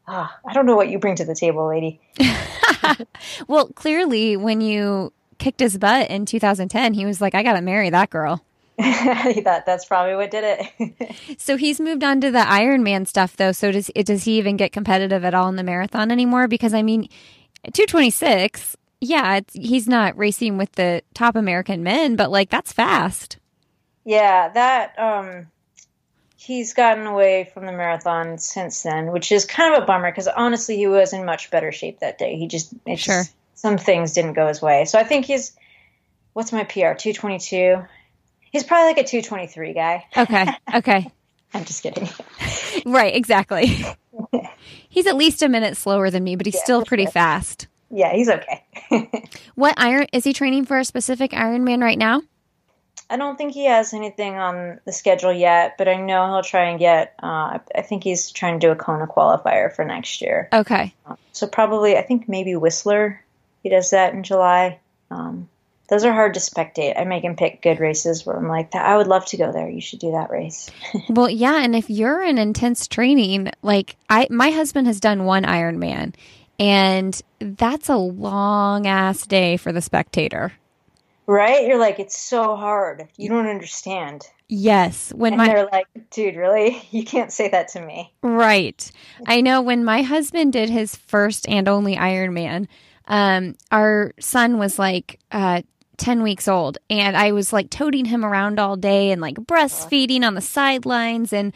oh, I don't know what you bring to the table, lady. Well, clearly when you kicked his butt in two thousand ten, he was like, I got to marry that girl. I thought that's probably what did it. So he's moved on to the Ironman stuff, though. So does does he even get competitive at all in the marathon anymore? Because I mean, two twenty-six, yeah, it's, he's not racing with the top American men, but like that's fast. Yeah, that um, he's gotten away from the marathon since then, which is kind of a bummer because honestly, he was in much better shape that day. He just it's, sure some things didn't go his way. So I think he's what's my P R two twenty-two. He's probably like a two twenty-three guy. Okay. Okay. I'm just kidding. Right. Exactly. He's at least a minute slower than me, but he's yeah, still pretty sure. fast. Yeah. He's okay. What iron is he training for a specific Ironman right now? I don't think he has anything on the schedule yet, but I know he'll try and get, uh, I think he's trying to do a Kona qualifier for next year. Okay. Um, so probably, I think maybe Whistler. He does that in July. Um, Those are hard to spectate. I make him pick good races where I'm like, I would love to go there. You should do that race. Well, yeah. And if you're in intense training, like I, my husband has done one Ironman, and that's a long ass day for the spectator. Right? You're like, it's so hard. You don't understand. Yes. When and my, they're like, dude, really? You can't say that to me. Right. I know when my husband did his first and only Ironman, um, our son was like, uh, ten weeks old, and I was like toting him around all day and like breastfeeding on the sidelines. And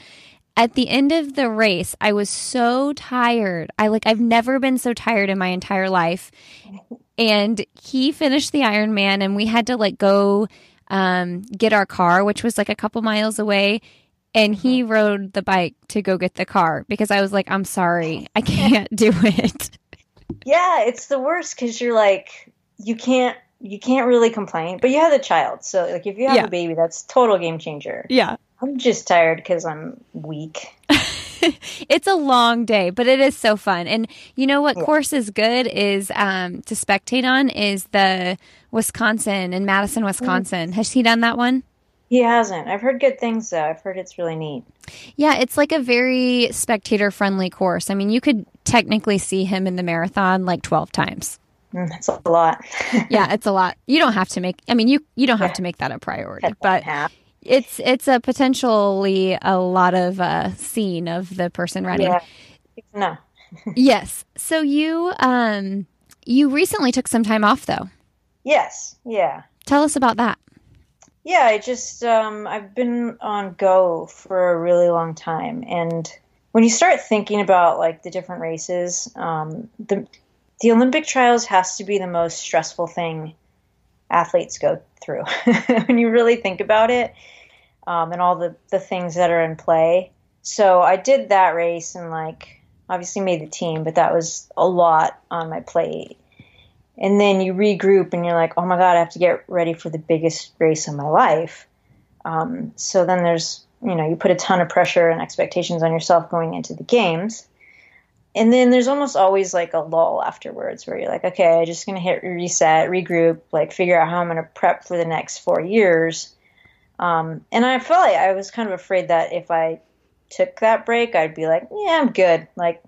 at the end of the race, I was so tired. I like, I've never been so tired in my entire life. And he finished the Ironman, and we had to like go, um, get our car, which was like a couple miles away. And he rode the bike to go get the car because I was like, I'm sorry, I can't do it. Yeah. It's the worst. Cause you're like, you can't, You can't really complain, but you have a child. So like if you have yeah. a baby, that's total game changer. Yeah. I'm just tired because I'm weak. It's a long day, but it is so fun. And you know what yeah. course is good is um, to spectate on is the Wisconsin in Madison, Wisconsin. Mm-hmm. Has he done that one? He hasn't. I've heard good things, though. I've heard it's really neat. Yeah, it's like a very spectator-friendly course. I mean, you could technically see him in the marathon like twelve times. That's a lot. Yeah, it's a lot. You don't have to make, I mean, you, you don't have to make that a priority, but it's, it's a potentially a lot of uh scene of the person running. Yeah. No. Yes. So you, um, you recently took some time off though. Yes. Yeah. Tell us about that. Yeah, I just, um, I've been on go for a really long time. And when you start thinking about like the different races, um, the, The Olympic trials has to be the most stressful thing athletes go through when you really think about it, um, and all the, the things that are in play. So I did that race and like obviously made the team, but that was a lot on my plate. And then you regroup and you're like, oh my God, I have to get ready for the biggest race of my life. Um, so then there's, you know, you put a ton of pressure and expectations on yourself going into the games. And then there's almost always like a lull afterwards where you're like, okay, I'm just going to hit reset, regroup, like figure out how I'm going to prep for the next four years. Um, and I felt like I was kind of afraid that if I took that break, I'd be like, yeah, I'm good. Like,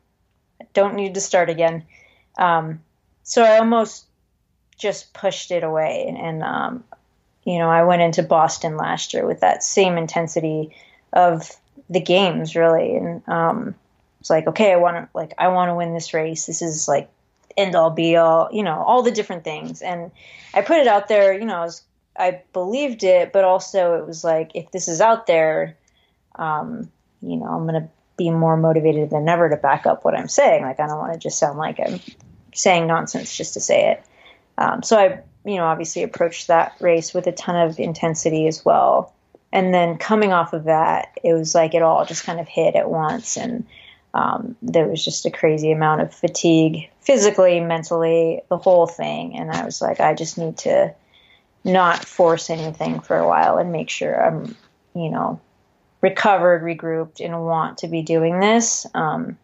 I don't need to start again. Um, so I almost just pushed it away. And, and um, you know, I went into Boston last year with that same intensity of the games, really. And, um, it's like, okay, I want to, like, I want to win this race. This is like end all be all, you know, all the different things. And I put it out there, you know, I, was, I believed it, but also it was like, if this is out there, um, you know, I'm going to be more motivated than ever to back up what I'm saying. Like, I don't want to just sound like I'm saying nonsense just to say it. Um, so I, you know, obviously approached that race with a ton of intensity as well. And then coming off of that, it was like, it all just kind of hit at once. And, Um, there was just a crazy amount of fatigue, physically, mentally, the whole thing. And I was like, I just need to not force anything for a while and make sure I'm, you know, recovered, regrouped, and want to be doing this. Um,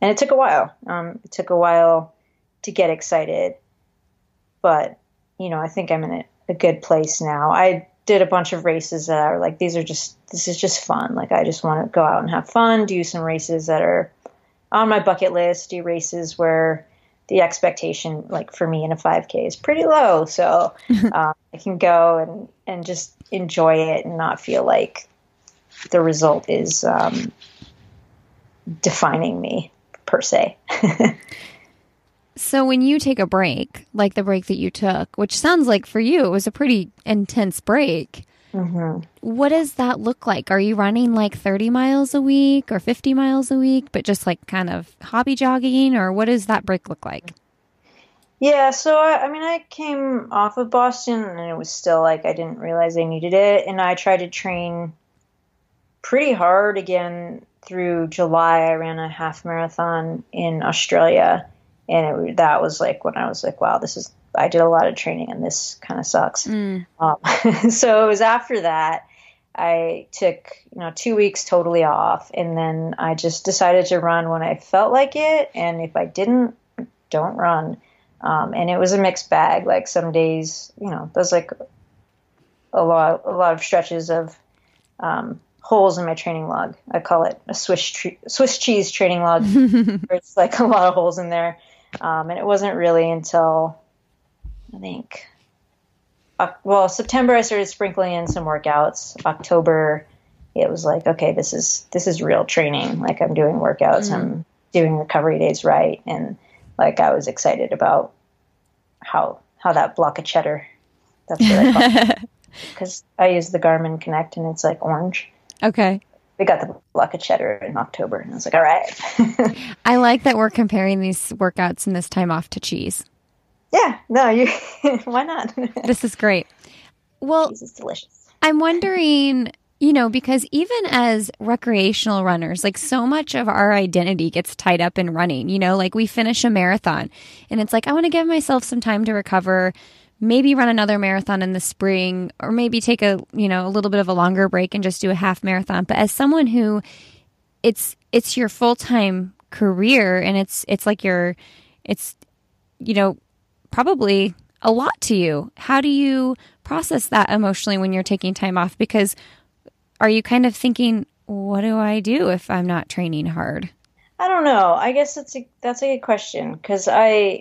and it took a while. Um, it took a while to get excited. But, you know, I think I'm in a, a good place now. I did a bunch of races that are like, these are just, this is just fun. Like, I just want to go out and have fun, do some races that are on my bucket list, do races where the expectation, like for me in a five K is pretty low. So um, I can go and, and just enjoy it and not feel like the result is um, defining me per se. So when you take a break, like the break that you took, which sounds like for you, it was a pretty intense break. Mm-hmm. What does that look like? Are you running like thirty miles a week or fifty miles a week, but just like kind of hobby jogging, or what does that break look like? Yeah. So, I, I mean, I came off of Boston and it was still like, I didn't realize I needed it. And I tried to train pretty hard again through July. I ran a half marathon in Australia. And it, that was like when I was like, wow, this is, I did a lot of training and this kind of sucks. Mm. Um, so it was after that, I took, you know, two weeks totally off. And then I just decided to run when I felt like it. And if I didn't, don't run. Um, and it was a mixed bag. Like some days, you know, there's like a lot, a lot of stretches of, um, holes in my training log. I call it a Swiss, tre- Swiss cheese training log. Where it's like a lot of holes in there. Um, and it wasn't really until I think, uh, well, September, I started sprinkling in some workouts. October, it was like, okay, this is, this is real training. Like I'm doing workouts, mm. I'm doing recovery days right. And like, I was excited about how, how that block of cheddar, that's what I call it. Cause I use the Garmin Connect and it's like orange. Okay. We got the block of cheddar in October and I was like, all right. I like that we're comparing these workouts and this time off to cheese. Yeah. No, you, why not? This is great. Well, this is delicious. I'm wondering, you know, because even as recreational runners, like so much of our identity gets tied up in running, you know, like we finish a marathon and it's like, I want to give myself some time to recover, maybe run another marathon in the spring, or maybe take a, you know, a little bit of a longer break and just do a half marathon. But as someone who it's, it's your full-time career and it's, it's like your, it's, you know, probably a lot to you. How do you process that emotionally when you're taking time off? Because are you kind of thinking, what do I do if I'm not training hard? I don't know. I guess that's a, that's a good question. Cause I,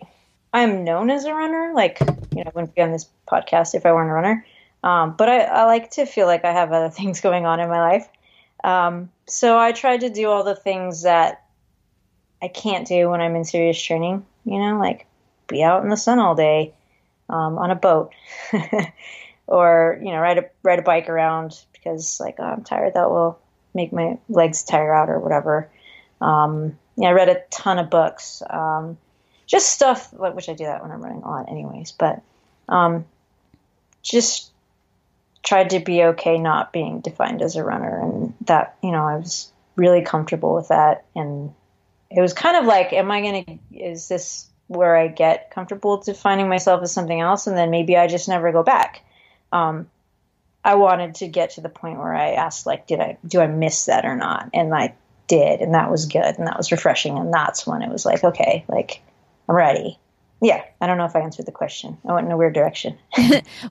I'm known as a runner. Like, you know, I wouldn't be on this podcast if I weren't a runner. Um, but I, I like to feel like I have other things going on in my life. Um, so I try to do all the things that I can't do when I'm in serious training, you know, like be out in the sun all day, um, on a boat or, you know, ride a, ride a bike around because like, oh, I'm tired. That will make my legs tire out or whatever. Um, yeah, I read a ton of books, um, just stuff, which I do that when I'm running a lot anyways, but, um, just tried to be okay not being defined as a runner. And that, you know, I was really comfortable with that. And it was kind of like, am I going to, is this where I get comfortable defining myself as something else? And then maybe I just never go back. Um, I wanted to get to the point where I asked, like, did I, do I miss that or not? And I did. And that was good. And that was refreshing. And that's when it was like, okay, like I'm ready. Yeah. I don't know if I answered the question. I went in a weird direction.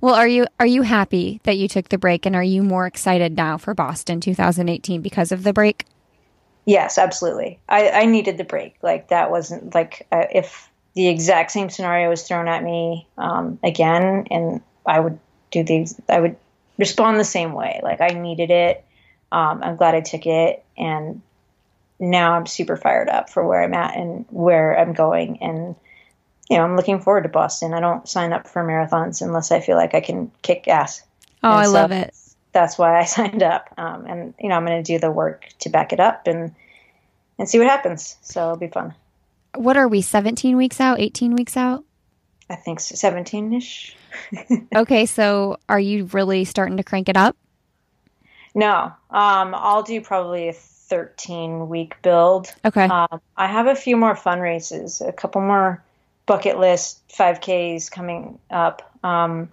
Well, are you, are you happy that you took the break, and are you more excited now for Boston two thousand eighteen because of the break? Yes, absolutely. I, I needed the break. Like that wasn't like uh, if the exact same scenario was thrown at me um, again, and I would do these, I would respond the same way. Like I needed it. Um, I'm glad I took it. And now I'm super fired up for where I'm at and where I'm going. And, you know, I'm looking forward to Boston. I don't sign up for marathons unless I feel like I can kick ass. Oh, and I so love it. That's why I signed up. Um, and, you know, I'm going to do the work to back it up and, and see what happens. So it'll be fun. What are we, seventeen weeks out, eighteen weeks out? I think so, seventeen-ish. Okay. So are you really starting to crank it up? No. Um, I'll do probably a thirteen-week build. Okay. Um, I have a few more fun races, a couple more bucket list five Ks coming up. Um,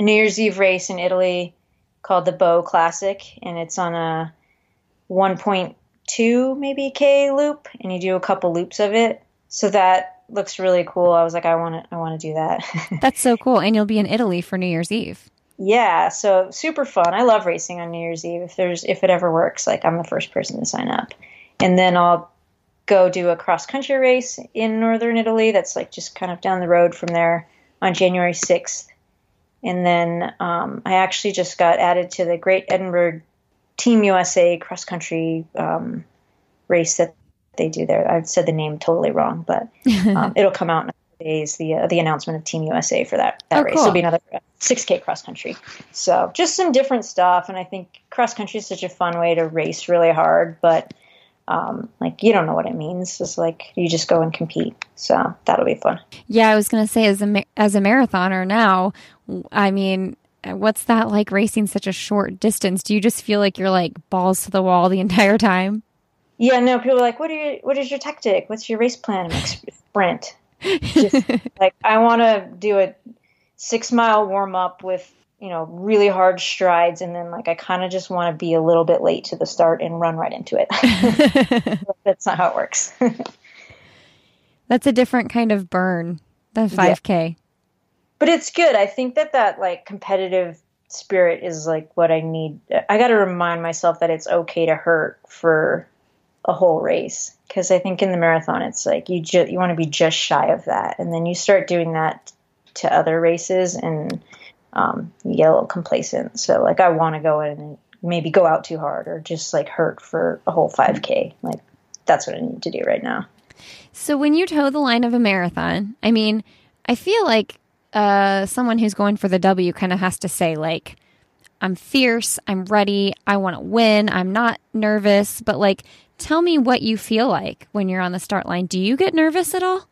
New Year's Eve race in Italy called the B A A Classic, and it's on a one point two maybe K loop, and you do a couple loops of it. So that looks really cool. I was like, I want to, I want to do that. That's so cool. And you'll be in Italy for New Year's Eve. Yeah. So super fun. I love racing on New Year's Eve. If there's, if it ever works, like I'm the first person to sign up, and then I'll go do a cross country race in Northern Italy. That's like just kind of down the road from there on January sixth. And then um, I actually just got added to the Great Edinburgh Team U S A cross-country um, race that they do there. I've said the name totally wrong, but um, it'll come out in a few days, the, uh, the announcement of Team U S A for that, that oh, race. Cool. It'll be another six K cross-country. So just some different stuff, and I think cross-country is such a fun way to race really hard, but um, like you don't know what it means. It's like you just go and compete. So that'll be fun. Yeah, I was going to say as a, as a marathoner now – I mean, what's that like racing such a short distance? Do you just feel like you're like balls to the wall the entire time? Yeah, no, people are like, what are you, what is your tactic? What's your race plan? I'm like, sprint. Just, like, I want to do a six mile warm up with, you know, really hard strides. And then like, I kind of just want to be a little bit late to the start and run right into it. That's not how it works. That's a different kind of burn than five K. Yeah. But it's good. I think that that like competitive spirit is like what I need. I got to remind myself that it's okay to hurt for a whole race. Cause I think in the marathon, it's like you just, you want to be just shy of that. And then you start doing that to other races and, um, you get a little complacent. So like, I want to go in and maybe go out too hard or just like hurt for a whole five K. Like that's what I need to do right now. So when you toe the line of a marathon, I mean, I feel like, Uh, someone who's going for the W kind of has to say like, I'm fierce, I'm ready, I want to win, I'm not nervous, but like, tell me what you feel like when you're on the start line. Do you get nervous at all?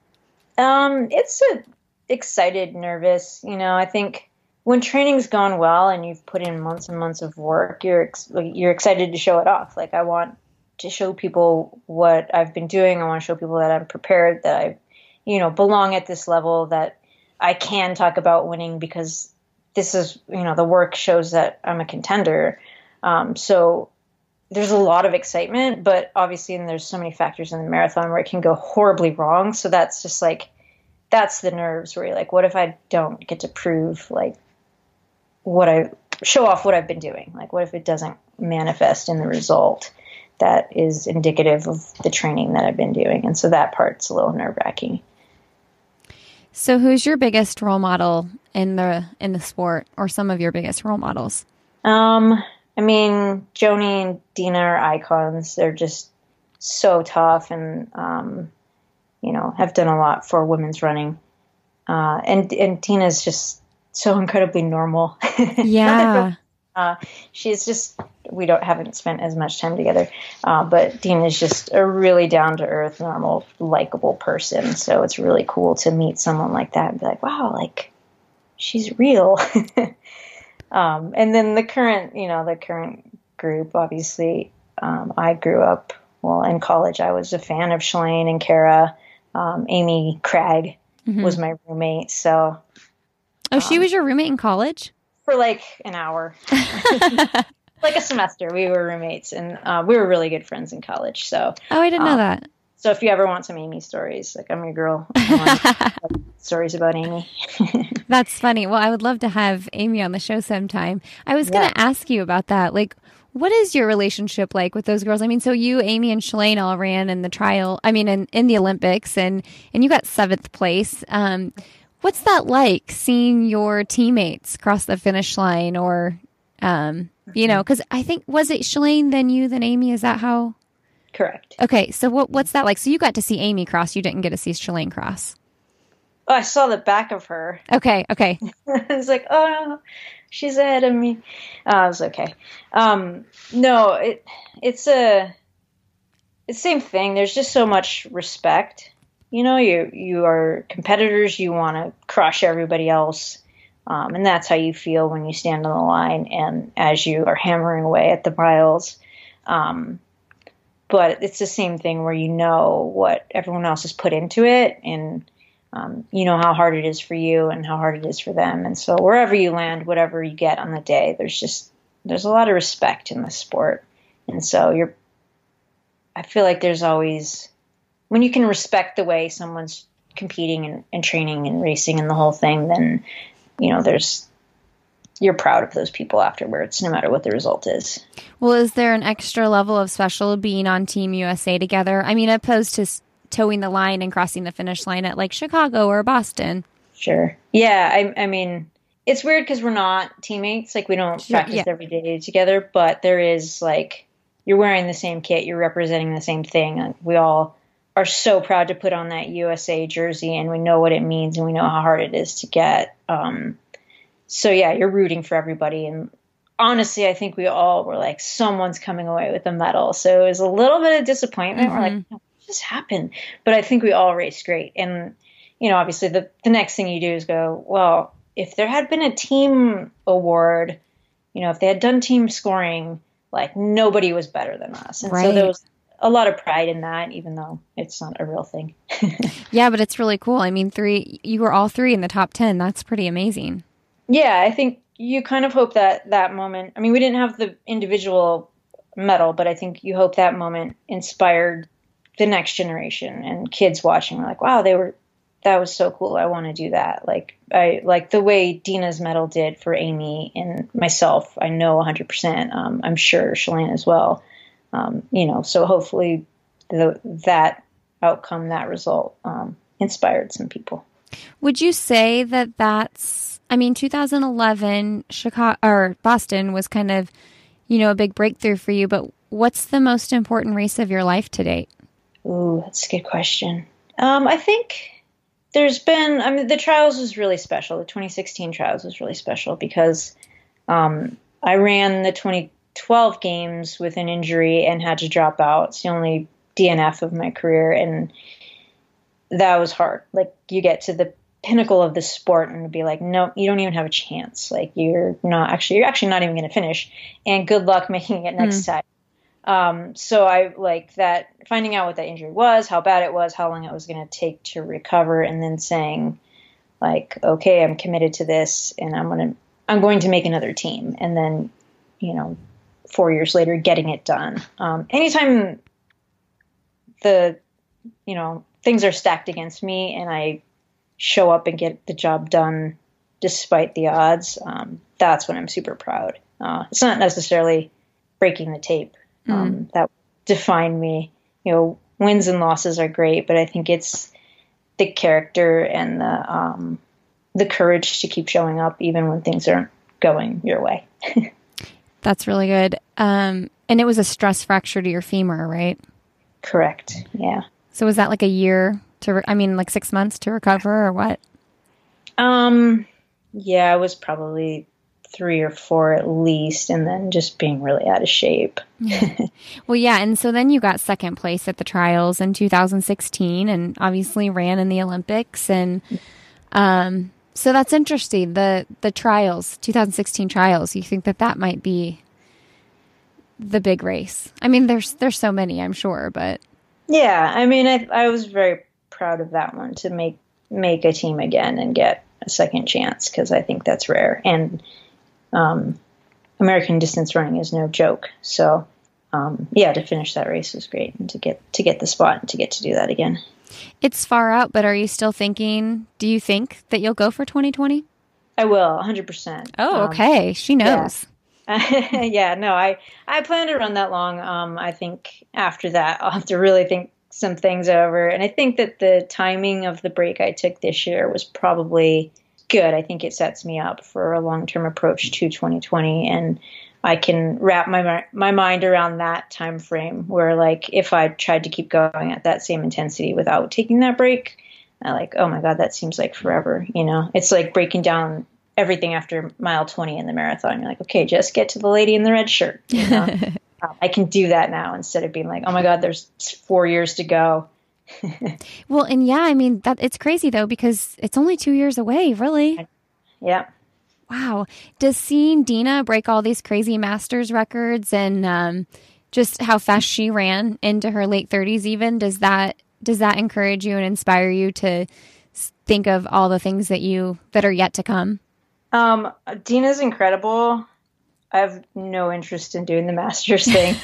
Um, it's a excited, nervous, you know, I think when training's gone well and you've put in months and months of work, you're, ex- you're excited to show it off. Like I want to show people what I've been doing. I want to show people that I'm prepared, that I, you know, belong at this level, that I can talk about winning because this is, you know, the work shows that I'm a contender. Um, so there's a lot of excitement, but obviously, and there's so many factors in the marathon where it can go horribly wrong. So that's just like, that's the nerves where you're like, what if I don't get to prove like what I show off what I've been doing? Like what if it doesn't manifest in the result that is indicative of the training that I've been doing? And so that part's a little nerve wracking. So who's your biggest role model in the in the sport, or some of your biggest role models? Um, I mean, Joni and Dina are icons. They're just so tough and, um, you know, have done a lot for women's running. Uh, and, and Dina's just so incredibly normal. Yeah. uh, she's just, we don't haven't spent as much time together. Uh, but Dina's just a really down to earth, normal, likable person. So it's really cool to meet someone like that and be like, wow, like she's real. Um, and then the current, you know, the current group, obviously, um, I grew up, well, in college, I was a fan of Shalane and Kara. Um, Amy Cragg mm-hmm. was my roommate. So, oh, um, she was your roommate in college? For like an hour, like a semester, we were roommates, and uh, we were really good friends in college. So, oh, I didn't um, know that. So if you ever want some Amy stories, like I'm your girl. I want stories about Amy. That's funny. Well, I would love to have Amy on the show sometime. I was yeah. going to ask you about that. Like, what is your relationship like with those girls? I mean, so you, Amy, and Shalane all ran in the trial. I mean, in, in the Olympics, and, and you got seventh place. Um, what's that like, seeing your teammates cross the finish line, or, um, you know, because I think, was it Shalane, then you, then Amy? Is that how? Correct. Okay, so what what's that like? So you got to see Amy cross. You didn't get to see Shalane cross. Oh, I saw the back of her. Okay, okay. I was like, oh, she's ahead of me. Uh, I was okay. Um, no, it it's a it's the same thing. There's just so much respect. You know, you you are competitors. You want to crush everybody else. Um, and that's how you feel when you stand on the line and as you are hammering away at the miles. Um But it's the same thing where you know what everyone else has put into it, and um, you know how hard it is for you and how hard it is for them. And so wherever you land, whatever you get on the day, there's just there's a lot of respect in the sport. And so you're, I feel like there's always, when you can respect the way someone's competing and, and training and racing and the whole thing, then you know there's. You're proud of those people afterwards, no matter what the result is. Well, is there an extra level of special being on Team U S A together? I mean, opposed to towing the line and crossing the finish line at like Chicago or Boston. Sure. Yeah. I, I mean, it's weird because we're not teammates. Like we don't practice yeah. every day together, but there is like, you're wearing the same kit. You're representing the same thing. We all are so proud to put on that U S A jersey, and we know what it means, and we know how hard it is to get, um, so yeah, you're rooting for everybody. And honestly, I think we all were like, someone's coming away with a medal. So it was a little bit of disappointment. Mm-hmm. We're like, what just happened? But I think we all raced great. And, you know, obviously the, the next thing you do is go, well, if there had been a team award, you know, if they had done team scoring, like nobody was better than us. And right. so there was a lot of pride in that, even though it's not a real thing. Yeah, but it's really cool. I mean, three, you were all three in the top ten. That's pretty amazing. Yeah, I think you kind of hope that that moment, I mean, we didn't have the individual medal, but I think you hope that moment inspired the next generation and kids watching were like, wow, they were, that was so cool. I want to do that. Like I like the way Dina's medal did for Amy and myself. I know one hundred percent. Um, I'm sure Shalane as well. Um, you know, so hopefully the, that outcome, that result um, inspired some people. Would you say that that's, I mean, two thousand eleven Chicago or Boston was kind of, you know, a big breakthrough for you, but what's the most important race of your life to date? Ooh, that's a good question. Um, I think there's been, I mean, the trials was really special. The twenty sixteen trials was really special because um, I ran the twenty twelve games with an injury and had to drop out. It's the only D N F of my career, and that was hard. Like you get to the pinnacle of the sport and be like, no, you don't even have a chance. Like you're not actually, you're actually not even going to finish, and good luck making it next mm. time. Um, so I like that, finding out what that injury was, how bad it was, how long it was going to take to recover. And then saying like, okay, I'm committed to this and I'm going to, I'm going to make another team. And then, you know, four years later, getting it done. Um, anytime the, you know, things are stacked against me and I show up and get the job done despite the odds, um, that's when I'm super proud. Uh, it's not necessarily breaking the tape. Um, mm. That defined me. You know, wins and losses are great, but I think it's the character and the um, the courage to keep showing up even when things aren't going your way. That's really good. Um, and it was a stress fracture to your femur, right? Correct. Yeah. So was that like a year to, re- I mean, like six months to recover or what? Um, yeah, it was probably three or four at least. And then just being really out of shape. Well, yeah. And so then you got second place at the trials in two thousand sixteen and obviously ran in the Olympics. And, um, so that's interesting. The, the trials, two thousand sixteen trials, you think that that might be the big race? I mean, there's, there's so many, I'm sure, but. Yeah. I mean, I, I was very proud of that one to make, make a team again and get a second chance. Cause I think that's rare. And, um, American distance running is no joke. So, um, yeah, to finish that race was great and to get, to get the spot and to get to do that again. It's far out, but are you still thinking, do you think that you'll go for twenty twenty? I will, one hundred percent. Oh, okay. Um, she knows. Yeah. yeah, no, I, I plan to run that long. Um, I think after that, I'll have to really think some things over. And I think that the timing of the break I took this year was probably good. I think it sets me up for a long-term approach to twenty twenty. And I can wrap my my mind around that time frame where, like, if I tried to keep going at that same intensity without taking that break, I like, oh my God, that seems like forever. You know, it's like breaking down everything after mile twenty in the marathon. You're like, okay, just get to the lady in the red shirt. You know? um, I can do that now instead of being like, oh my God, there's four years to go. Well, and yeah, I mean, that it's crazy though, because it's only two years away, really. Yeah. Wow. Does seeing Dina break all these crazy masters records and um, just how fast she ran into her late thirties even, does that does that encourage you and inspire you to think of all the things that you that are yet to come? Um, Dina's incredible. I have no interest in doing the masters thing.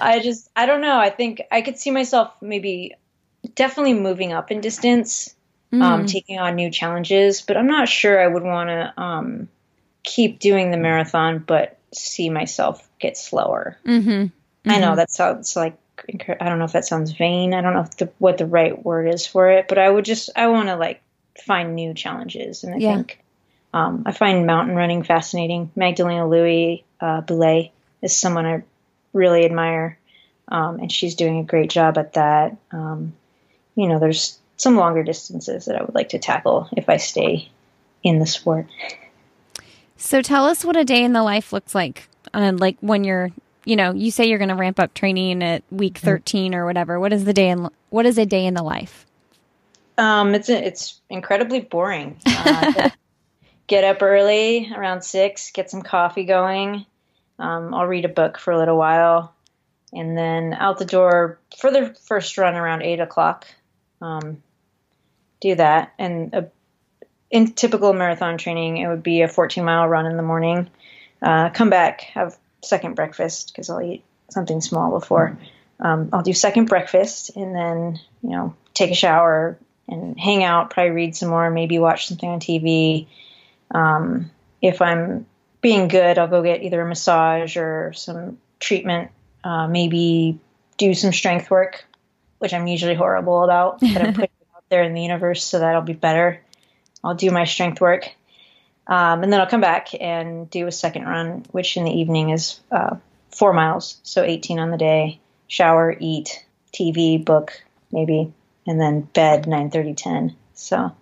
I just I don't know. I think I could see myself maybe definitely moving up in distance. Mm. Um, taking on new challenges, but I'm not sure I would want to um, keep doing the marathon, but see myself get slower. Mm-hmm. Mm-hmm. I know that sounds like, I don't know if that sounds vain. I don't know if the, what the right word is for it, but I would just, I want to like find new challenges. And I yeah. think um, I find mountain running fascinating. Magdalena Louis uh, Boulay is someone I really admire. Um, and she's doing a great job at that. Um, you know, there's some longer distances that I would like to tackle if I stay in the sport. So tell us what a day in the life looks like. Uh, like when you're, you know, you say you're going to ramp up training at week thirteen or whatever. What is the day in, what is a day in the life? Um, it's, a, it's incredibly boring. Uh, get up early around six, get some coffee going. Um, I'll read a book for a little while and then out the door for the first run around eight o'clock. Um, do that. And uh, in typical marathon training, it would be a fourteen mile run in the morning, uh, come back, have second breakfast because I'll eat something small before. Um, I'll do second breakfast and then, you know, take a shower and hang out, probably read some more, maybe watch something on T V. Um, if I'm being good, I'll go get either a massage or some treatment, uh, maybe do some strength work, which I'm usually horrible about, but I'm putting it out there in the universe so that'll be better. I'll do my strength work. Um, and then I'll come back and do a second run, which in the evening is uh, four miles, so eighteen on the day, shower, eat, T V, book, maybe, and then bed, nine thirty, ten. So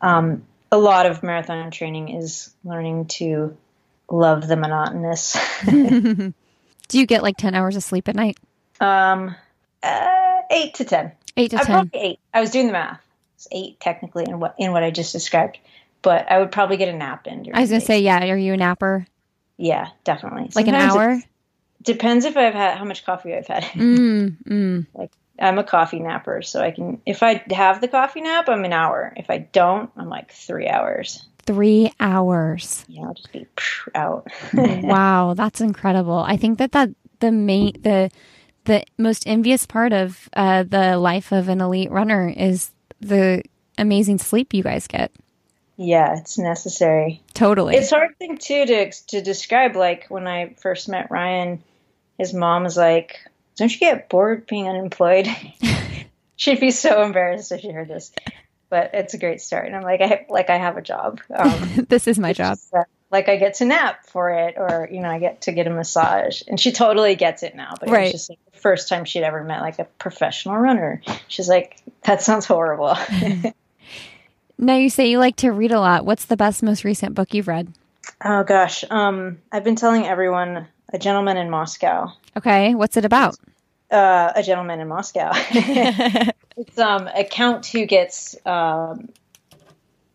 um, a lot of marathon training is learning to love the monotonous. Do you get like ten hours of sleep at night? Um, uh, Eight to ten. Eight to I ten. Probably eight. I was doing the math. It's eight technically in what in what I just described, but I would probably get a nap in. I was gonna say, yeah. Are you a napper? Yeah, definitely. Like sometimes an hour. Depends if I've had how much coffee I've had. Mm, mm. Like I'm a coffee napper, so I can. If I have the coffee nap, I'm an hour. If I don't, I'm like three hours. Three hours. Yeah, I'll just be out. Wow, that's incredible. I think that that the main the. The most envious part of uh, the life of an elite runner is the amazing sleep you guys get. Yeah, it's necessary. Totally. It's a hard thing, too, to to describe. Like, when I first met Ryan, his mom was like, don't you get bored being unemployed? she'd be so embarrassed if she heard this, but it's a great start. And I'm like, I like I have a job. Um, this is my job. Just, uh, like I get to nap for it, or, you know, I get to get a massage, and she totally gets it now. But right. It was just like the first time she'd ever met like a professional runner. She's like, that sounds horrible. Now you say you like to read a lot. What's the best, most recent book you've read? Oh gosh. Um, I've been telling everyone A Gentleman in Moscow. Okay. What's it about? Uh, A Gentleman in Moscow. It's um, a count who gets, um,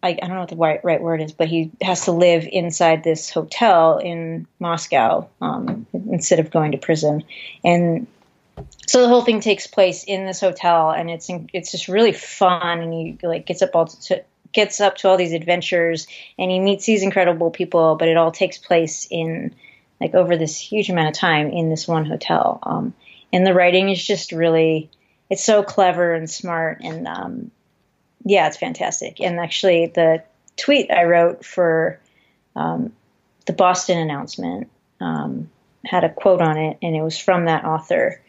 I, I don't know what the right, right word is, but he has to live inside this hotel in Moscow um, instead of going to prison. And so the whole thing takes place in this hotel, and it's it's just really fun. And he like gets up all to, gets up to all these adventures, and he meets these incredible people. But it all takes place in like over this huge amount of time in this one hotel. Um, And the writing is just really, it's so clever and smart. And, um, yeah, it's fantastic. And actually the tweet I wrote for, um, the Boston announcement, um, had a quote on it, and it was from that author.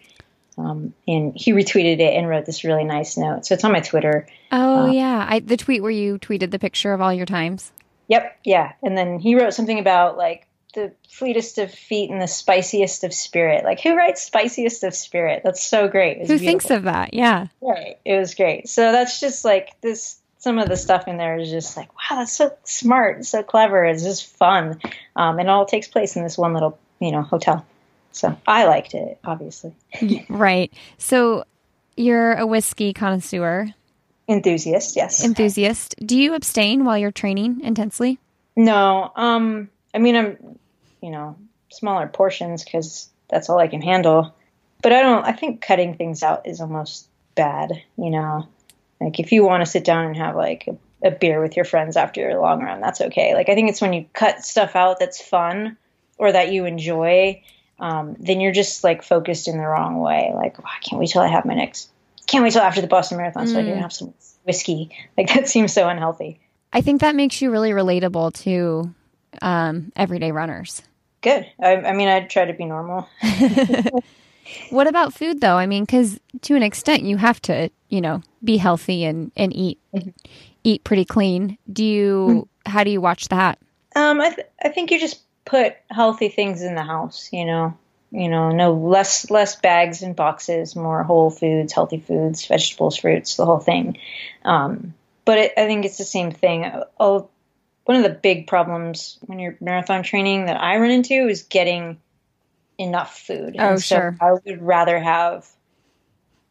Um, and he retweeted it and wrote this really nice note. So it's on my Twitter. Oh um, yeah. I, the tweet where you tweeted the picture of all your times. Yep. Yeah. And then he wrote something about like, the fleetest of feet and the spiciest of spirit. Like, who writes spiciest of spirit? That's so great. Who beautiful. Thinks of that? Yeah. Right. It was great. So that's just like this, some of the stuff in there is just like, wow, that's so smart. So clever. It's just fun. Um, and it all takes place in this one little, you know, hotel. So I liked it, obviously. Right. So you're a whiskey connoisseur. Enthusiast. Yes. Enthusiast. Do you abstain while you're training intensely? No. Um, I mean, I'm, you know, smaller portions because that's all I can handle. But I don't, I think cutting things out is almost bad, you know. Like if you want to sit down and have like a, a beer with your friends after your long run, that's okay. Like I think it's when you cut stuff out that's fun or that you enjoy, um, then you're just like focused in the wrong way. Like, oh, I can't wait till I have my next, can't wait till after the Boston Marathon mm. so I can have some whiskey. Like that seems so unhealthy. I think that makes you really relatable to um, everyday runners. Good. I, I mean, I'd try to be normal. What about food though? I mean, cause to an extent you have to, you know, be healthy and, and eat, mm-hmm. eat pretty clean. Do you, mm-hmm. how do you watch that? Um, I, th- I think you just put healthy things in the house, you know, you know, no less, less bags and boxes, more whole foods, healthy foods, vegetables, fruits, the whole thing. Um, but it, I think it's the same thing. I'll, One of the big problems when you're marathon training that I run into is getting enough food. Oh, and so sure. I would rather have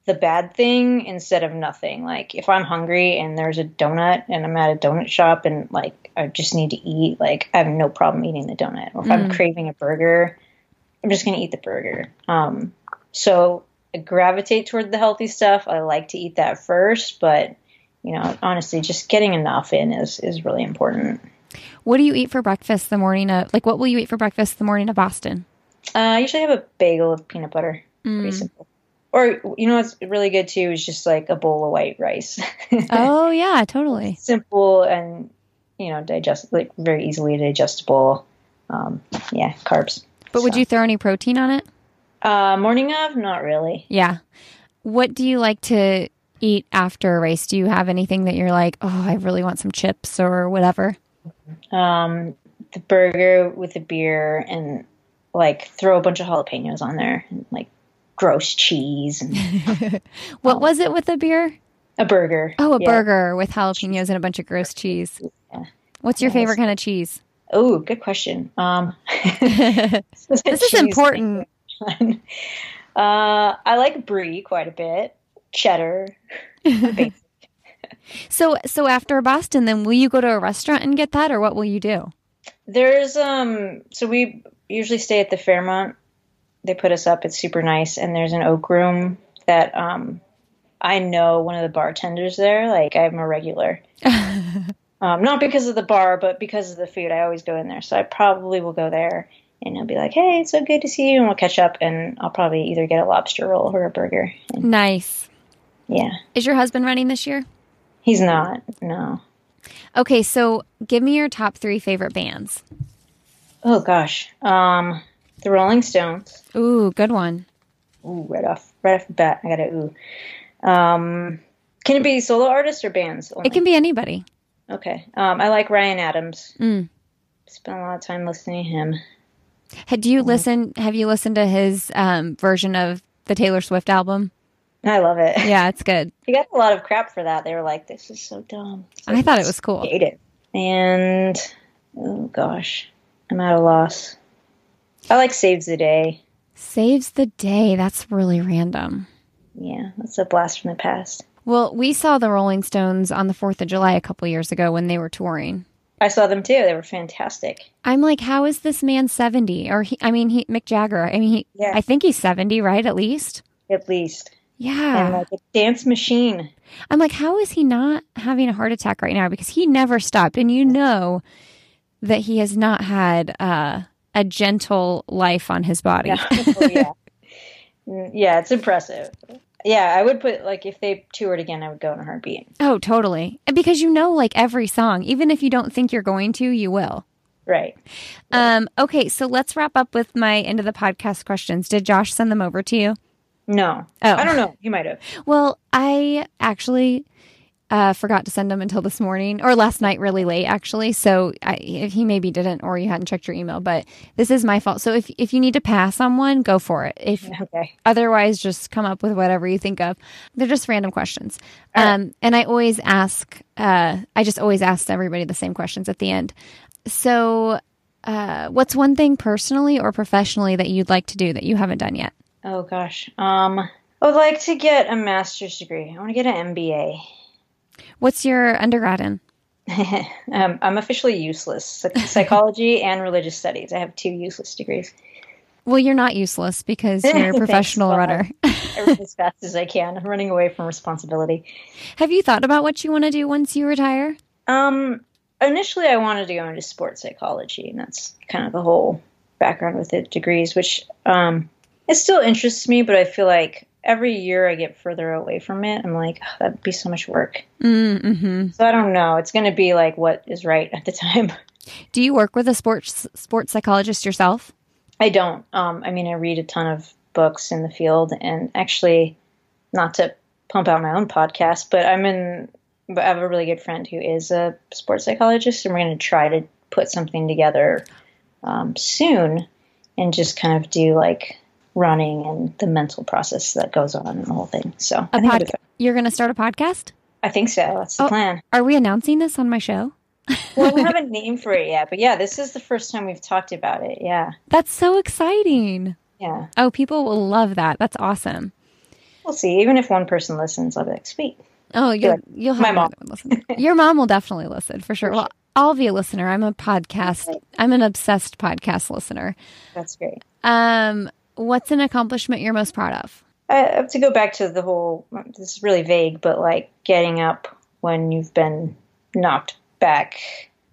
the bad thing instead of nothing. Like if I'm hungry and there's a donut and I'm at a donut shop and like I just need to eat, like I have no problem eating the donut. Or if mm. I'm craving a burger, I'm just going to eat the burger. Um, so I gravitate toward the healthy stuff. I like to eat that first, but you know, honestly, just getting enough in is, is really important. What do you eat for breakfast the morning of, like, what will you eat for breakfast the morning of Boston? Uh, I usually have a bagel with peanut butter. Mm. Pretty simple. Or, you know, what's really good too is just like a bowl of white rice. Oh, yeah, totally. Simple and, you know, digest, like very easily digestible. Um, yeah, carbs. But so. Would you throw any protein on it? Uh, morning of? Not really. Yeah. What do you like to eat after a race? Do you have anything that you're like, oh, I really want some chips or whatever? Um, the burger with the beer and like throw a bunch of jalapenos on there and like gross cheese. And what um, was it with a beer? A burger. Oh, a yeah. burger with jalapenos and a bunch of gross cheese. Yeah. What's your yes. favorite kind of cheese? Oh, good question. Um, this is, this is important. uh, I like brie quite a bit. Cheddar. so so after Boston, then will you go to a restaurant and get that, or what will you do? There's um so we usually stay at the Fairmont. They put us up, it's super nice, and there's an oak room that um I know one of the bartenders there. Like I'm a regular. um not because of the bar, but because of the food. I always go in there. So I probably will go there and he'll be like, hey, it's so good to see you, and we'll catch up, and I'll probably either get a lobster roll or a burger. And, nice. Yeah. Is your husband running this year? He's not, no. Okay, so give me your top three favorite bands. Oh, gosh. Um, the Rolling Stones. Ooh, good one. Ooh, right off, right off the bat, I got to ooh. Um, can it be solo artists or bands only? It can be anybody. Okay. Um, I like Ryan Adams. Mm. Spent a lot of time listening to him. Had you mm-hmm. listen? Have you listened to his um, version of the Taylor Swift album? I love it. Yeah, it's good. He got a lot of crap for that. They were like, "This is so dumb." So I thought it was cool. Hate it. And oh gosh, I'm at a loss. I like "Saves the Day." Saves the Day. That's really random. Yeah, that's a blast from the past. Well, we saw the Rolling Stones on the fourth of July a couple years ago when they were touring. I saw them too. They were fantastic. I'm like, how is this man seventy? Or he, I mean, he, Mick Jagger. I mean, he, yeah. I think he's seventy, right? At least. At least. Yeah. And like a dance machine. I'm like, how is he not having a heart attack right now? Because he never stopped. And you know that he has not had uh, a gentle life on his body. Yeah. Well, yeah. Yeah, it's impressive. Yeah, I would put, like, if they toured again, I would go in a heartbeat. Oh, totally. And because you know, like, every song. Even if you don't think you're going to, you will. Right. Um, okay, so let's wrap up with my end of the podcast questions. Did Josh send them over to you? No. Oh. I don't know. He might have. Well, I actually uh, forgot to send them until this morning, or last night really late, actually. So I, if he maybe didn't, or you hadn't checked your email, but this is my fault. So if if you need to pass on one, go for it. If okay. Otherwise, just come up with whatever you think of. They're just random questions. All right. Um, and I always ask, uh, I just always ask everybody the same questions at the end. So uh, what's one thing personally or professionally that you'd like to do that you haven't done yet? Oh, gosh. Um, I would like to get a master's degree. I want to get an M B A. What's your undergrad in? um, I'm officially useless. Psychology and religious studies. I have two useless degrees. Well, you're not useless because you're a professional well, runner. I run as fast as I can. I'm running away from responsibility. Have you thought about what you want to do once you retire? Um, initially, I wanted to go into sports psychology, and that's kind of the whole background with the degrees, which... Um, It still interests me, but I feel like every year I get further away from it. I'm like, oh, that'd be so much work. Mm-hmm. So I don't know. It's going to be like what is right at the time. Do you work with a sports sports psychologist yourself? I don't. Um, I mean, I read a ton of books in the field, and actually, not to pump out my own podcast, but I'm in. But I have a really good friend who is a sports psychologist, and we're going to try to put something together um, soon, and just kind of do like. Running and the mental process that goes on and the whole thing. So a I think pod- you're going to start a podcast? I think so. That's the oh, plan. Are we announcing this on my show? Well, we haven't named for it yet, but yeah, this is the first time we've talked about it. Yeah. That's so exciting. Yeah. Oh, people will love that. That's awesome. We'll see. Even if one person listens, I'll be like, sweet. Oh, you'll, like, you'll have my mom listen. Your mom will definitely listen for sure. For well, sure. I'll be a listener. I'm a podcast. Right. I'm an obsessed podcast listener. That's great. Um, What's an accomplishment you're most proud of? I have to go back to the whole, this is really vague, but like getting up when you've been knocked back,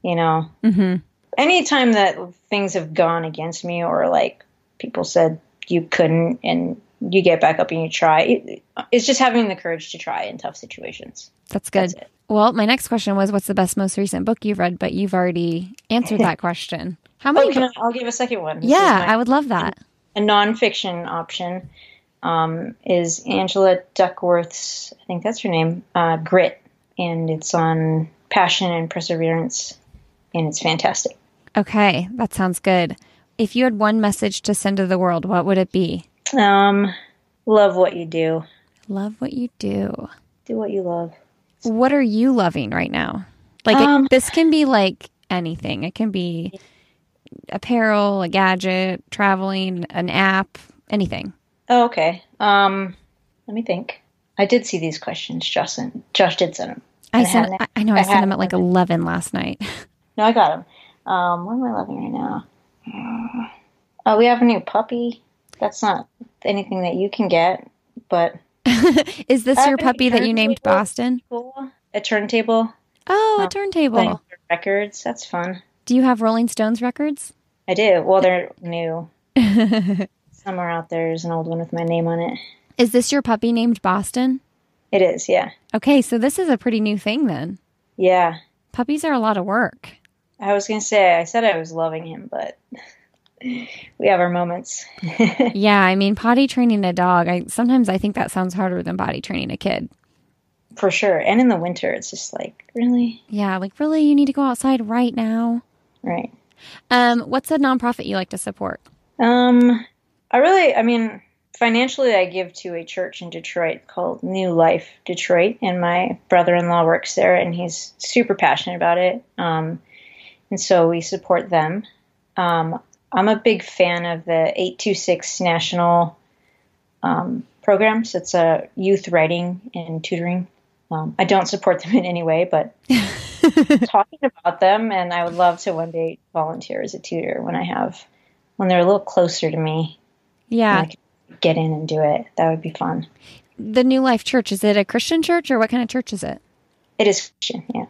you know, mm-hmm. Anytime that things have gone against me or like people said you couldn't and you get back up and you try, it's just having the courage to try in tough situations. That's good. That's well, my next question was, what's the best, most recent book you've read? But you've already answered that question. How many? Oh, can I, I'll give a second one. This yeah, my- I would love that. A nonfiction option um, is Angela Duckworth's, I think that's her name, uh, Grit. And it's on passion and perseverance. And it's fantastic. Okay. That sounds good. If you had one message to send to the world, what would it be? Um, love what you do. Love what you do. Do what you love. What are you loving right now? Like um, it, this can be like anything. It can be... apparel, a gadget, traveling, an app, anything. Oh, okay. Um, let me think. I did see these questions. Justin, Josh did send them. I sent. I, I know. I, I sent them at like eleven last night. No, I got them. Um, what am I loving right now? Oh, we have a new puppy. That's not anything that you can get, but is this your puppy that you named Boston? A turntable. Oh, um, a turntable. Records. That's fun. Do you have Rolling Stones records? I do. Well, they're new. Somewhere out there is an old one with my name on it. Is this your puppy named Boston? It is, yeah. Okay, so this is a pretty new thing then. Yeah. Puppies are a lot of work. I was going to say, I said I was loving him, but we have our moments. Yeah. I mean, potty training a dog, I sometimes I think that sounds harder than potty training a kid. For sure. And in the winter, it's just like, really? Yeah. Like, really? You need to go outside right now? Right. Um, what's a nonprofit you like to support? Um, I really, I mean, financially, I give to a church in Detroit called New Life Detroit. And my brother-in-law works there, and he's super passionate about it. Um, and so we support them. Um, I'm a big fan of the eight two six National um, programs. It's a youth writing and tutoring. Um, I don't support them in any way, but talking about them, and I would love to one day volunteer as a tutor when I have, when they're a little closer to me. Yeah. I could get in and do it. That would be fun. The New Life Church, is it a Christian church, or what kind of church is it? It is Christian, yeah.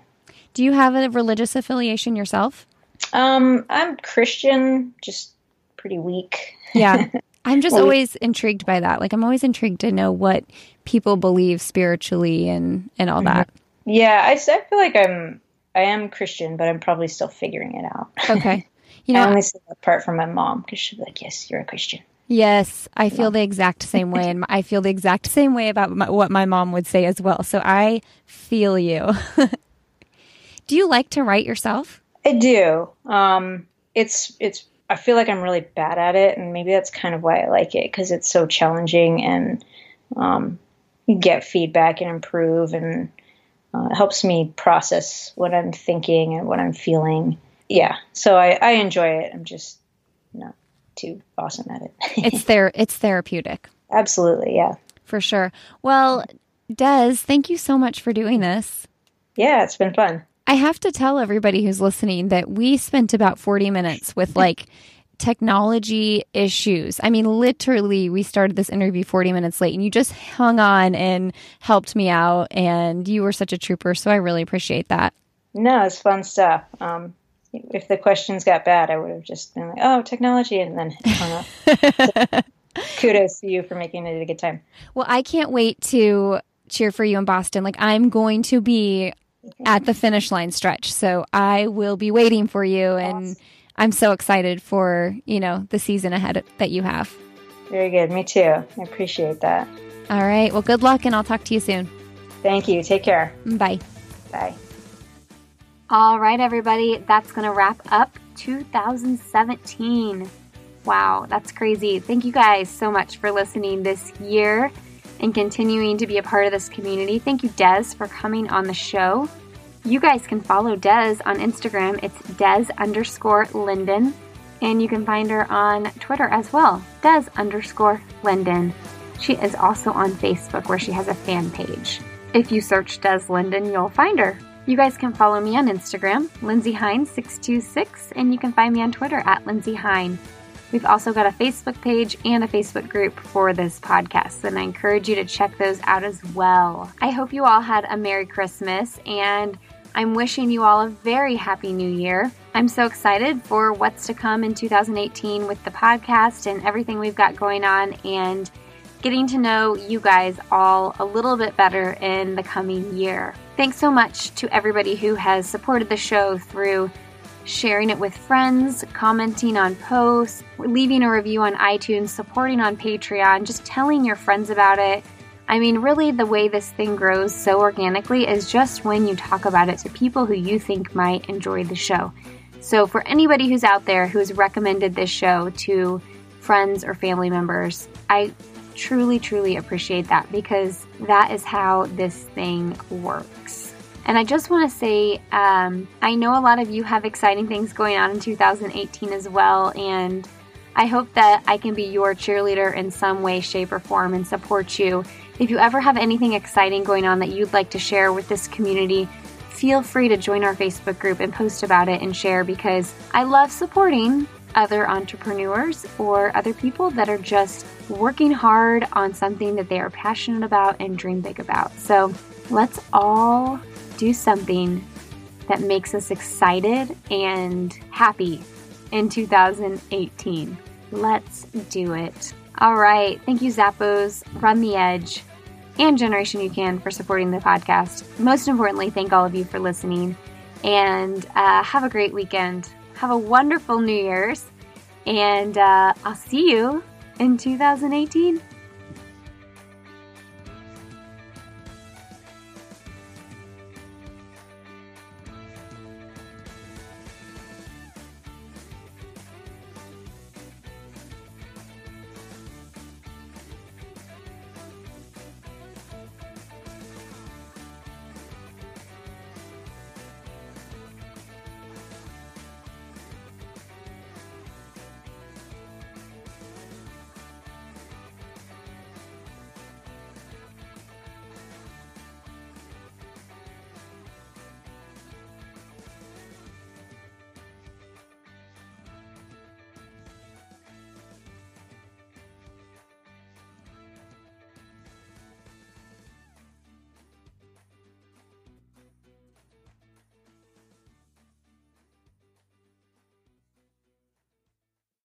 Do you have a religious affiliation yourself? Um, I'm Christian, just pretty weak. Yeah. I'm just well, always intrigued by that. Like, I'm always intrigued to know what people believe spiritually and, and all that. Yeah, I, I feel like I'm, I am Christian, but I'm probably still figuring it out. Okay. You know, I only say that apart from my mom, because she's like, yes, you're a Christian. Yes, I feel yeah. the exact same way. And I feel the exact same way about my, what my mom would say as well. So I feel you. Do you like to write yourself? I do. Um, it's, it's, I feel like I'm really bad at it, and maybe that's kind of why I like it, because it's so challenging, and um, you get feedback and improve, and uh, it helps me process what I'm thinking and what I'm feeling. Yeah, so I, I enjoy it. I'm just not too awesome at it. It's ther- it's therapeutic. Absolutely, yeah. For sure. Well, Des, thank you so much for doing this. Yeah, it's been fun. I have to tell everybody who's listening that we spent about forty minutes with like technology issues. I mean, literally, we started this interview forty minutes late, and you just hung on and helped me out, and you were such a trooper. So I really appreciate that. No, it's fun stuff. Um, if the questions got bad, I would have just been like, oh, technology, and then hung up. So, kudos to you for making it a good time. Well, I can't wait to cheer for you in Boston. Like, I'm going to be at the finish line stretch. So I will be waiting for you. And awesome. I'm so excited for, you know, the season ahead that you have. Very good. Me too. I appreciate that. All right. Well, good luck, and I'll talk to you soon. Thank you. Take care. Bye. Bye. All right, everybody. That's going to wrap up two thousand seventeen. Wow. That's crazy. Thank you guys so much for listening this year and continuing to be a part of this community. Thank you, Des, for coming on the show. You guys can follow Des on Instagram. It's Des underscore Linden. And you can find her on Twitter as well, Des underscore Linden. She is also on Facebook, where she has a fan page. If you search Des Linden, you'll find her. You guys can follow me on Instagram, Lindsay Hein six two six, and you can find me on Twitter at Lindsay Hein. We've also got a Facebook page and a Facebook group for this podcast, and I encourage you to check those out as well. I hope you all had a Merry Christmas, and I'm wishing you all a very Happy New Year. I'm so excited for what's to come in two thousand eighteen with the podcast and everything we've got going on, and getting to know you guys all a little bit better in the coming year. Thanks so much to everybody who has supported the show through sharing it with friends, commenting on posts, leaving a review on iTunes, supporting on Patreon, just telling your friends about it. I mean, really, the way this thing grows so organically is just when you talk about it to people who you think might enjoy the show. So for anybody who's out there who's recommended this show to friends or family members, I truly, truly appreciate that, because that is how this thing works. And I just want to say, um, I know a lot of you have exciting things going on in two thousand eighteen as well, and I hope that I can be your cheerleader in some way, shape, or form and support you. If you ever have anything exciting going on that you'd like to share with this community, feel free to join our Facebook group and post about it and share, because I love supporting other entrepreneurs or other people that are just working hard on something that they are passionate about and dream big about. So let's all do something that makes us excited and happy in two thousand eighteen. Let's do it. All right. Thank you, Zappos, Run the Edge, and Generation UCAN for supporting the podcast. Most importantly, thank all of you for listening, and uh, have a great weekend. Have a wonderful New Year's, And uh, I'll see you in two thousand eighteen.